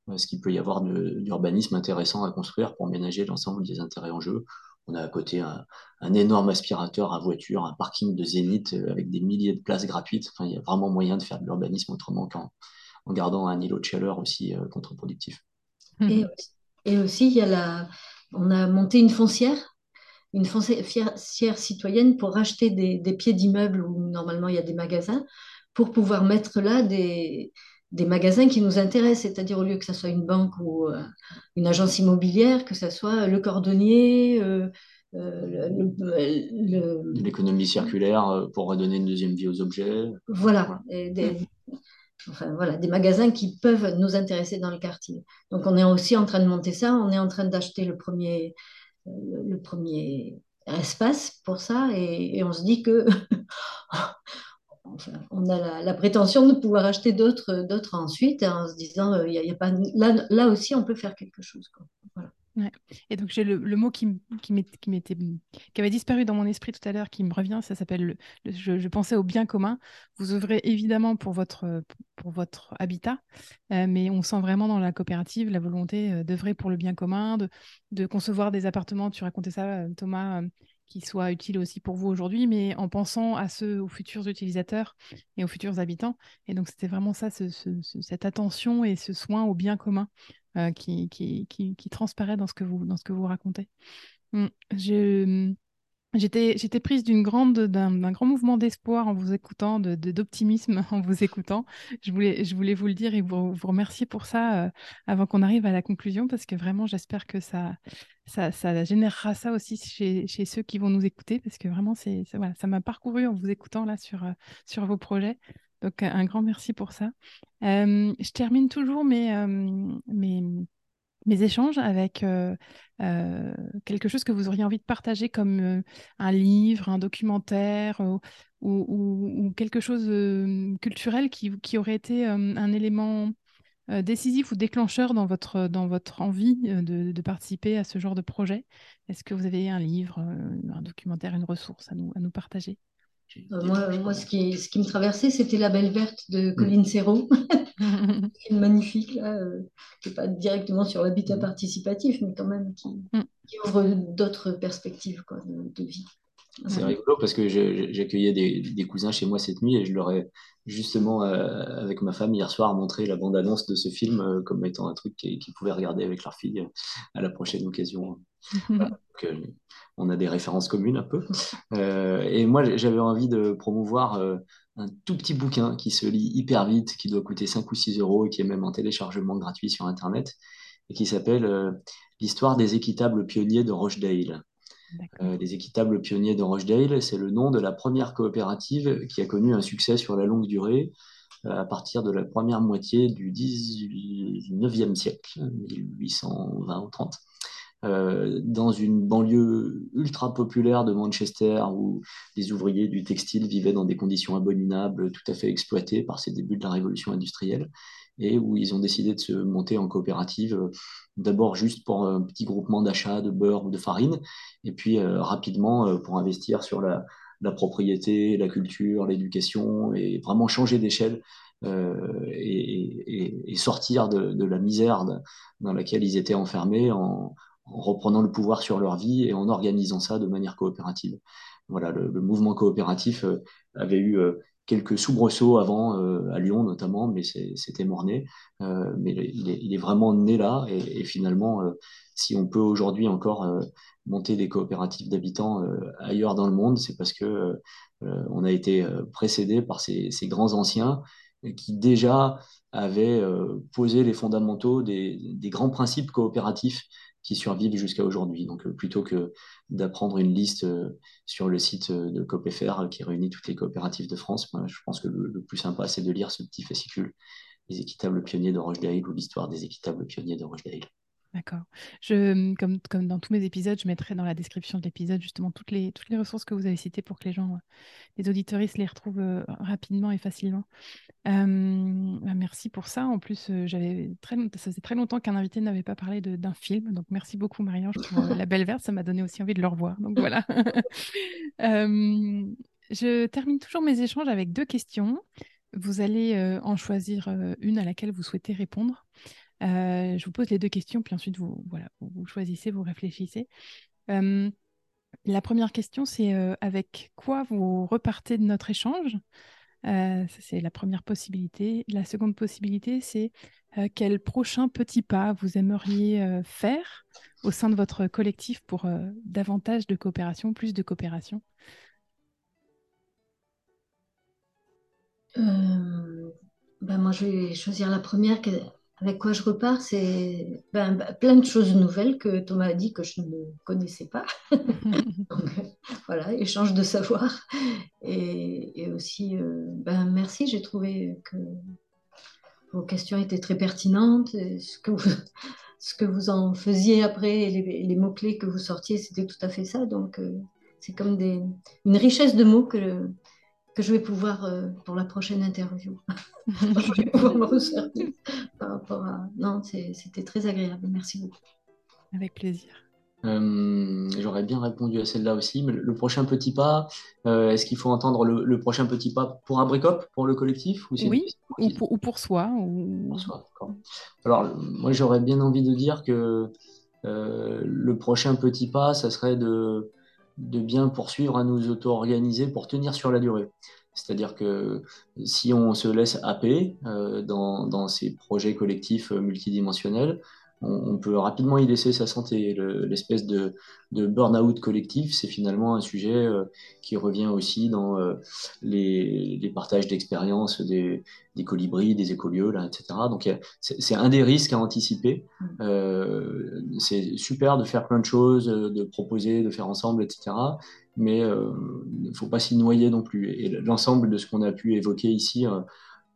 euh, ce qu'il peut y avoir d'urbanisme intéressant à construire pour ménager l'ensemble des intérêts en jeu. On a à côté un, un énorme aspirateur à voiture, un parking de Zénith avec des milliers de places gratuites. Enfin, il y a vraiment moyen de faire de l'urbanisme autrement qu'en en gardant un îlot de chaleur aussi euh, contre-productif. Et, et aussi, il y a la, on a monté une foncière, une foncière citoyenne pour racheter des, des pieds d'immeubles où normalement il y a des magasins, pour pouvoir mettre là des, des magasins qui nous intéressent, c'est-à-dire au lieu que ça soit une banque ou euh, une agence immobilière, que ça soit le cordonnier, euh, euh, le, le, l'économie circulaire pour redonner une deuxième vie aux objets. Voilà, voilà. Et des, enfin, voilà, des magasins qui peuvent nous intéresser dans le quartier. Donc on est aussi en train de monter ça, on est en train d'acheter le premier... le premier espace pour ça, et, et on se dit que enfin, on a la, la prétention de pouvoir acheter d'autres, d'autres ensuite, en se disant euh, y a, y a pas, là, là aussi on peut faire quelque chose, quoi. Voilà. Ouais. Et donc j'ai le, le mot qui, qui, m'était, qui, m'était, qui avait disparu dans mon esprit tout à l'heure, qui me revient, ça s'appelle le, le, je, je pensais au bien commun. Vous œuvrez évidemment pour votre, pour votre habitat, euh, mais on sent vraiment dans la coopérative la volonté d'œuvrer pour le bien commun, de, de concevoir des appartements, tu racontais ça Thomas, euh, qui soient utiles aussi pour vous aujourd'hui, mais en pensant à ceux, aux futurs utilisateurs et aux futurs habitants. Et donc c'était vraiment ça, ce, ce, cette attention et ce soin au bien commun. Euh, qui, qui, qui, qui transparaît dans ce que vous, dans ce que vous racontez. Je, j'étais, j'étais prise d'une grande, d'un, d'un grand mouvement d'espoir en vous écoutant, de, de, d'optimisme en vous écoutant. Je voulais, je voulais vous le dire et vous, vous remercier pour ça euh, avant qu'on arrive à la conclusion, parce que vraiment, j'espère que ça, ça, ça générera ça aussi chez, chez ceux qui vont nous écouter, parce que vraiment, c'est, ça, voilà, ça m'a parcouru en vous écoutant là sur, euh, sur vos projets. Donc, un grand merci pour ça. Euh, je termine toujours mes, euh, mes, mes échanges avec euh, euh, quelque chose que vous auriez envie de partager, comme euh, un livre, un documentaire euh, ou, ou, ou quelque chose euh, culturel qui, qui aurait été euh, un élément euh, décisif ou déclencheur dans votre, dans votre envie de, de participer à ce genre de projet. Est-ce que vous avez un livre, un documentaire, une ressource à nous, à nous partager ? Euh, moi, moi ce, qui, ce qui me traversait, c'était La Belle Verte de Colline Serrault, qui est magnifique, là, euh, qui n'est pas directement sur l'habitat participatif, mais quand même qui, qui ouvre d'autres perspectives, quoi, de, de vie. C'est rigolo parce que je, j'accueillais des, des cousins chez moi cette nuit et je leur ai justement, euh, avec ma femme, hier soir, montré la bande-annonce de ce film euh, comme étant un truc qu'ils, qu'ils pouvaient regarder avec leur fille à la prochaine occasion. Voilà, donc, euh, on a des références communes un peu. Euh, et moi, j'avais envie de promouvoir euh, un tout petit bouquin qui se lit hyper vite, qui doit coûter cinq ou six euros et qui est même en téléchargement gratuit sur Internet et qui s'appelle euh, « L'histoire des équitables pionniers de Rochdale ». Euh, les équitables pionniers de Rochdale, c'est le nom de la première coopérative qui a connu un succès sur la longue durée euh, à partir de la première moitié du dix-neuvième siècle, mille huit cent vingt ou trente, euh, dans une banlieue ultra populaire de Manchester où les ouvriers du textile vivaient dans des conditions abominables, tout à fait exploitées par ces débuts de la révolution industrielle, et où ils ont décidé de se monter en coopérative, euh, d'abord juste pour un petit groupement d'achat de beurre ou de farine, et puis euh, rapidement euh, pour investir sur la, la propriété, la culture, l'éducation, et vraiment changer d'échelle euh, et, et, et sortir de, de la misère de, dans laquelle ils étaient enfermés en, en reprenant le pouvoir sur leur vie et en organisant ça de manière coopérative. Voilà, le, le mouvement coopératif euh, avait eu... Euh, quelques soubresauts avant, euh, à Lyon notamment, mais c'est, c'était mort-né. Euh, mais il est, il est vraiment né là, et, et finalement, euh, si on peut aujourd'hui encore euh, monter des coopératives d'habitants euh, ailleurs dans le monde, c'est parce que euh, on a été précédé par ces, ces grands anciens qui déjà avaient euh, posé les fondamentaux des, des grands principes coopératifs qui survivent jusqu'à aujourd'hui. Donc, euh, plutôt que d'apprendre une liste euh, sur le site euh, de Coop F R euh, qui réunit toutes les coopératives de France, moi, je pense que le, le plus sympa, c'est de lire ce petit fascicule, Les équitables pionniers de Rochdale ou l'histoire des équitables pionniers de Rochdale. D'accord. Je, comme, comme dans tous mes épisodes, je mettrai dans la description de l'épisode justement toutes les, toutes les ressources que vous avez citées pour que les gens, les auditeuristes les retrouvent euh, rapidement et facilement. Euh, bah merci pour ça. En plus, euh, j'avais très, ça faisait très longtemps qu'un invité n'avait pas parlé de, d'un film. Donc, merci beaucoup Marie-Ange pour euh, La Belle Verte. Ça m'a donné aussi envie de le revoir. Donc, voilà. euh, je termine toujours mes échanges avec deux questions. Vous allez euh, en choisir euh, une à laquelle vous souhaitez répondre. Euh, je vous pose les deux questions, puis ensuite vous, voilà, vous choisissez, vous réfléchissez. Euh, la première question, c'est euh, avec quoi vous repartez de notre échange ? Euh, ça, c'est la première possibilité. La seconde possibilité, c'est euh, quel prochain petit pas vous aimeriez euh, faire au sein de votre collectif pour euh, davantage de coopération, plus de coopération. Euh, ben moi, je vais choisir la première. Avec quoi je repars, c'est ben, ben, plein de choses nouvelles que Thomas a dit que je ne connaissais pas. Donc, voilà, échange de savoir. Et, et aussi, euh, ben, merci, j'ai trouvé que vos questions étaient très pertinentes. Ce que vous, ce que vous en faisiez après, les, les mots-clés que vous sortiez, c'était tout à fait ça. Donc, euh, c'est comme des, une richesse de mots que... Le, que je vais pouvoir, euh, pour la prochaine interview, je vais pouvoir me resservir par rapport à... Non, c'était très agréable, merci beaucoup. Avec plaisir. Euh, J'aurais bien répondu à celle-là aussi, mais le prochain petit pas, euh, est-ce qu'il faut entendre le, le prochain petit pas pour AbriCoop, pour le collectif ou oui, une... ou, pour, ou pour soi. Ou... Pour soi, d'accord. Alors, moi, j'aurais bien envie de dire que euh, le prochain petit pas, ça serait de... de bien poursuivre à nous auto-organiser pour tenir sur la durée. C'est-à-dire que si on se laisse happer euh, dans, dans ces projets collectifs euh, multidimensionnels, on, on peut rapidement y laisser sa santé. Le, l'espèce de, de burn-out collectif, c'est finalement un sujet euh, qui revient aussi dans euh, les, les partages d'expériences des, des colibris, des écolieux, là, et cetera. Donc c'est, c'est un des risques à anticiper. Euh, c'est super de faire plein de choses, de proposer, de faire ensemble, et cetera. Mais euh, il ne faut pas s'y noyer non plus. Et l'ensemble de ce qu'on a pu évoquer ici euh,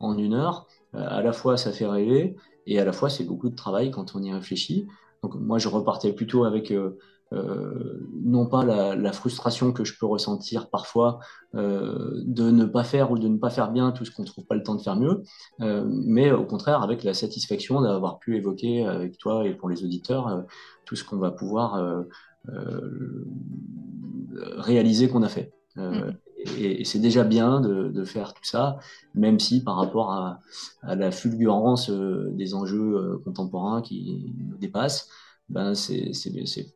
en une heure, euh, à la fois ça fait rêver, et à la fois, c'est beaucoup de travail quand on y réfléchit. Donc, moi, je repartais plutôt avec, euh, euh, non pas la, la frustration que je peux ressentir parfois euh, de ne pas faire ou de ne pas faire bien tout ce qu'on ne trouve pas le temps de faire mieux, euh, mais au contraire, avec la satisfaction d'avoir pu évoquer avec toi et pour les auditeurs euh, tout ce qu'on va pouvoir euh, euh, réaliser qu'on a fait. Euh, mmh. Et, et c'est déjà bien de, de faire tout ça, même si par rapport à, à la fulgurance euh, des enjeux euh, contemporains qui nous dépassent, ben c'est, c'est, c'est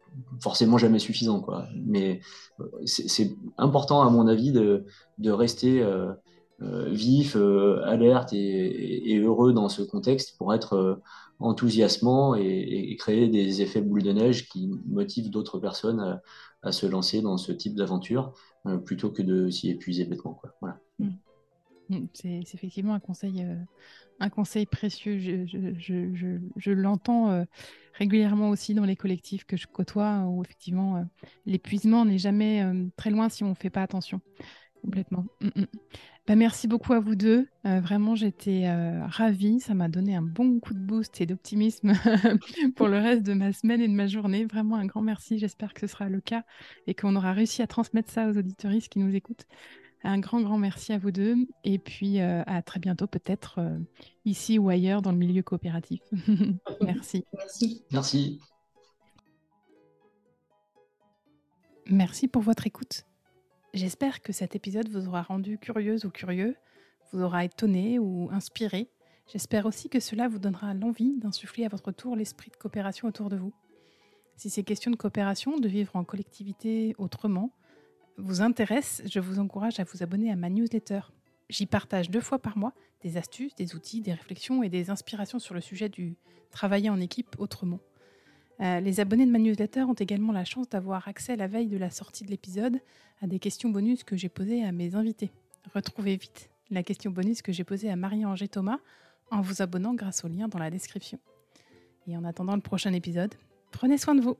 forcément jamais suffisant, quoi. Mais euh, c'est, c'est important, à mon avis, de, de rester euh, euh, vif, euh, alerte et, et, et heureux dans ce contexte pour être euh, enthousiasmant et, et créer des effets boule de neige qui motivent d'autres personnes à, à se lancer dans ce type d'aventure euh, plutôt que de s'y épuiser bêtement, quoi. Voilà. Mmh. C'est, c'est effectivement un conseil, euh, un conseil précieux. Je, je, je, je, je l'entends euh, régulièrement aussi dans les collectifs que je côtoie où effectivement euh, l'épuisement n'est jamais euh, très loin si on ne fait pas attention. Complètement. Mm-mm. Bah, merci beaucoup à vous deux. Euh, vraiment, j'étais euh, ravie. Ça m'a donné un bon coup de boost et d'optimisme pour le reste de ma semaine et de ma journée. Vraiment, un grand merci. J'espère que ce sera le cas et qu'on aura réussi à transmettre ça aux auditeuristes qui nous écoutent. Un grand, grand merci à vous deux. Et puis, euh, à très bientôt, peut-être euh, ici ou ailleurs dans le milieu coopératif. Merci. Merci. Merci. Merci pour votre écoute. J'espère que cet épisode vous aura rendu curieuse ou curieux, vous aura étonné ou inspiré. J'espère aussi que cela vous donnera l'envie d'insuffler à votre tour l'esprit de coopération autour de vous. Si ces questions de coopération, de vivre en collectivité autrement, vous intéressent, je vous encourage à vous abonner à ma newsletter. J'y partage deux fois par mois des astuces, des outils, des réflexions et des inspirations sur le sujet du travailler en équipe autrement. Euh, les abonnés de ma newsletter ont également la chance d'avoir accès la veille de la sortie de l'épisode à des questions bonus que j'ai posées à mes invités. Retrouvez vite la question bonus que j'ai posée à Marie-Ange et Thomas en vous abonnant grâce au lien dans la description. Et en attendant le prochain épisode, prenez soin de vous.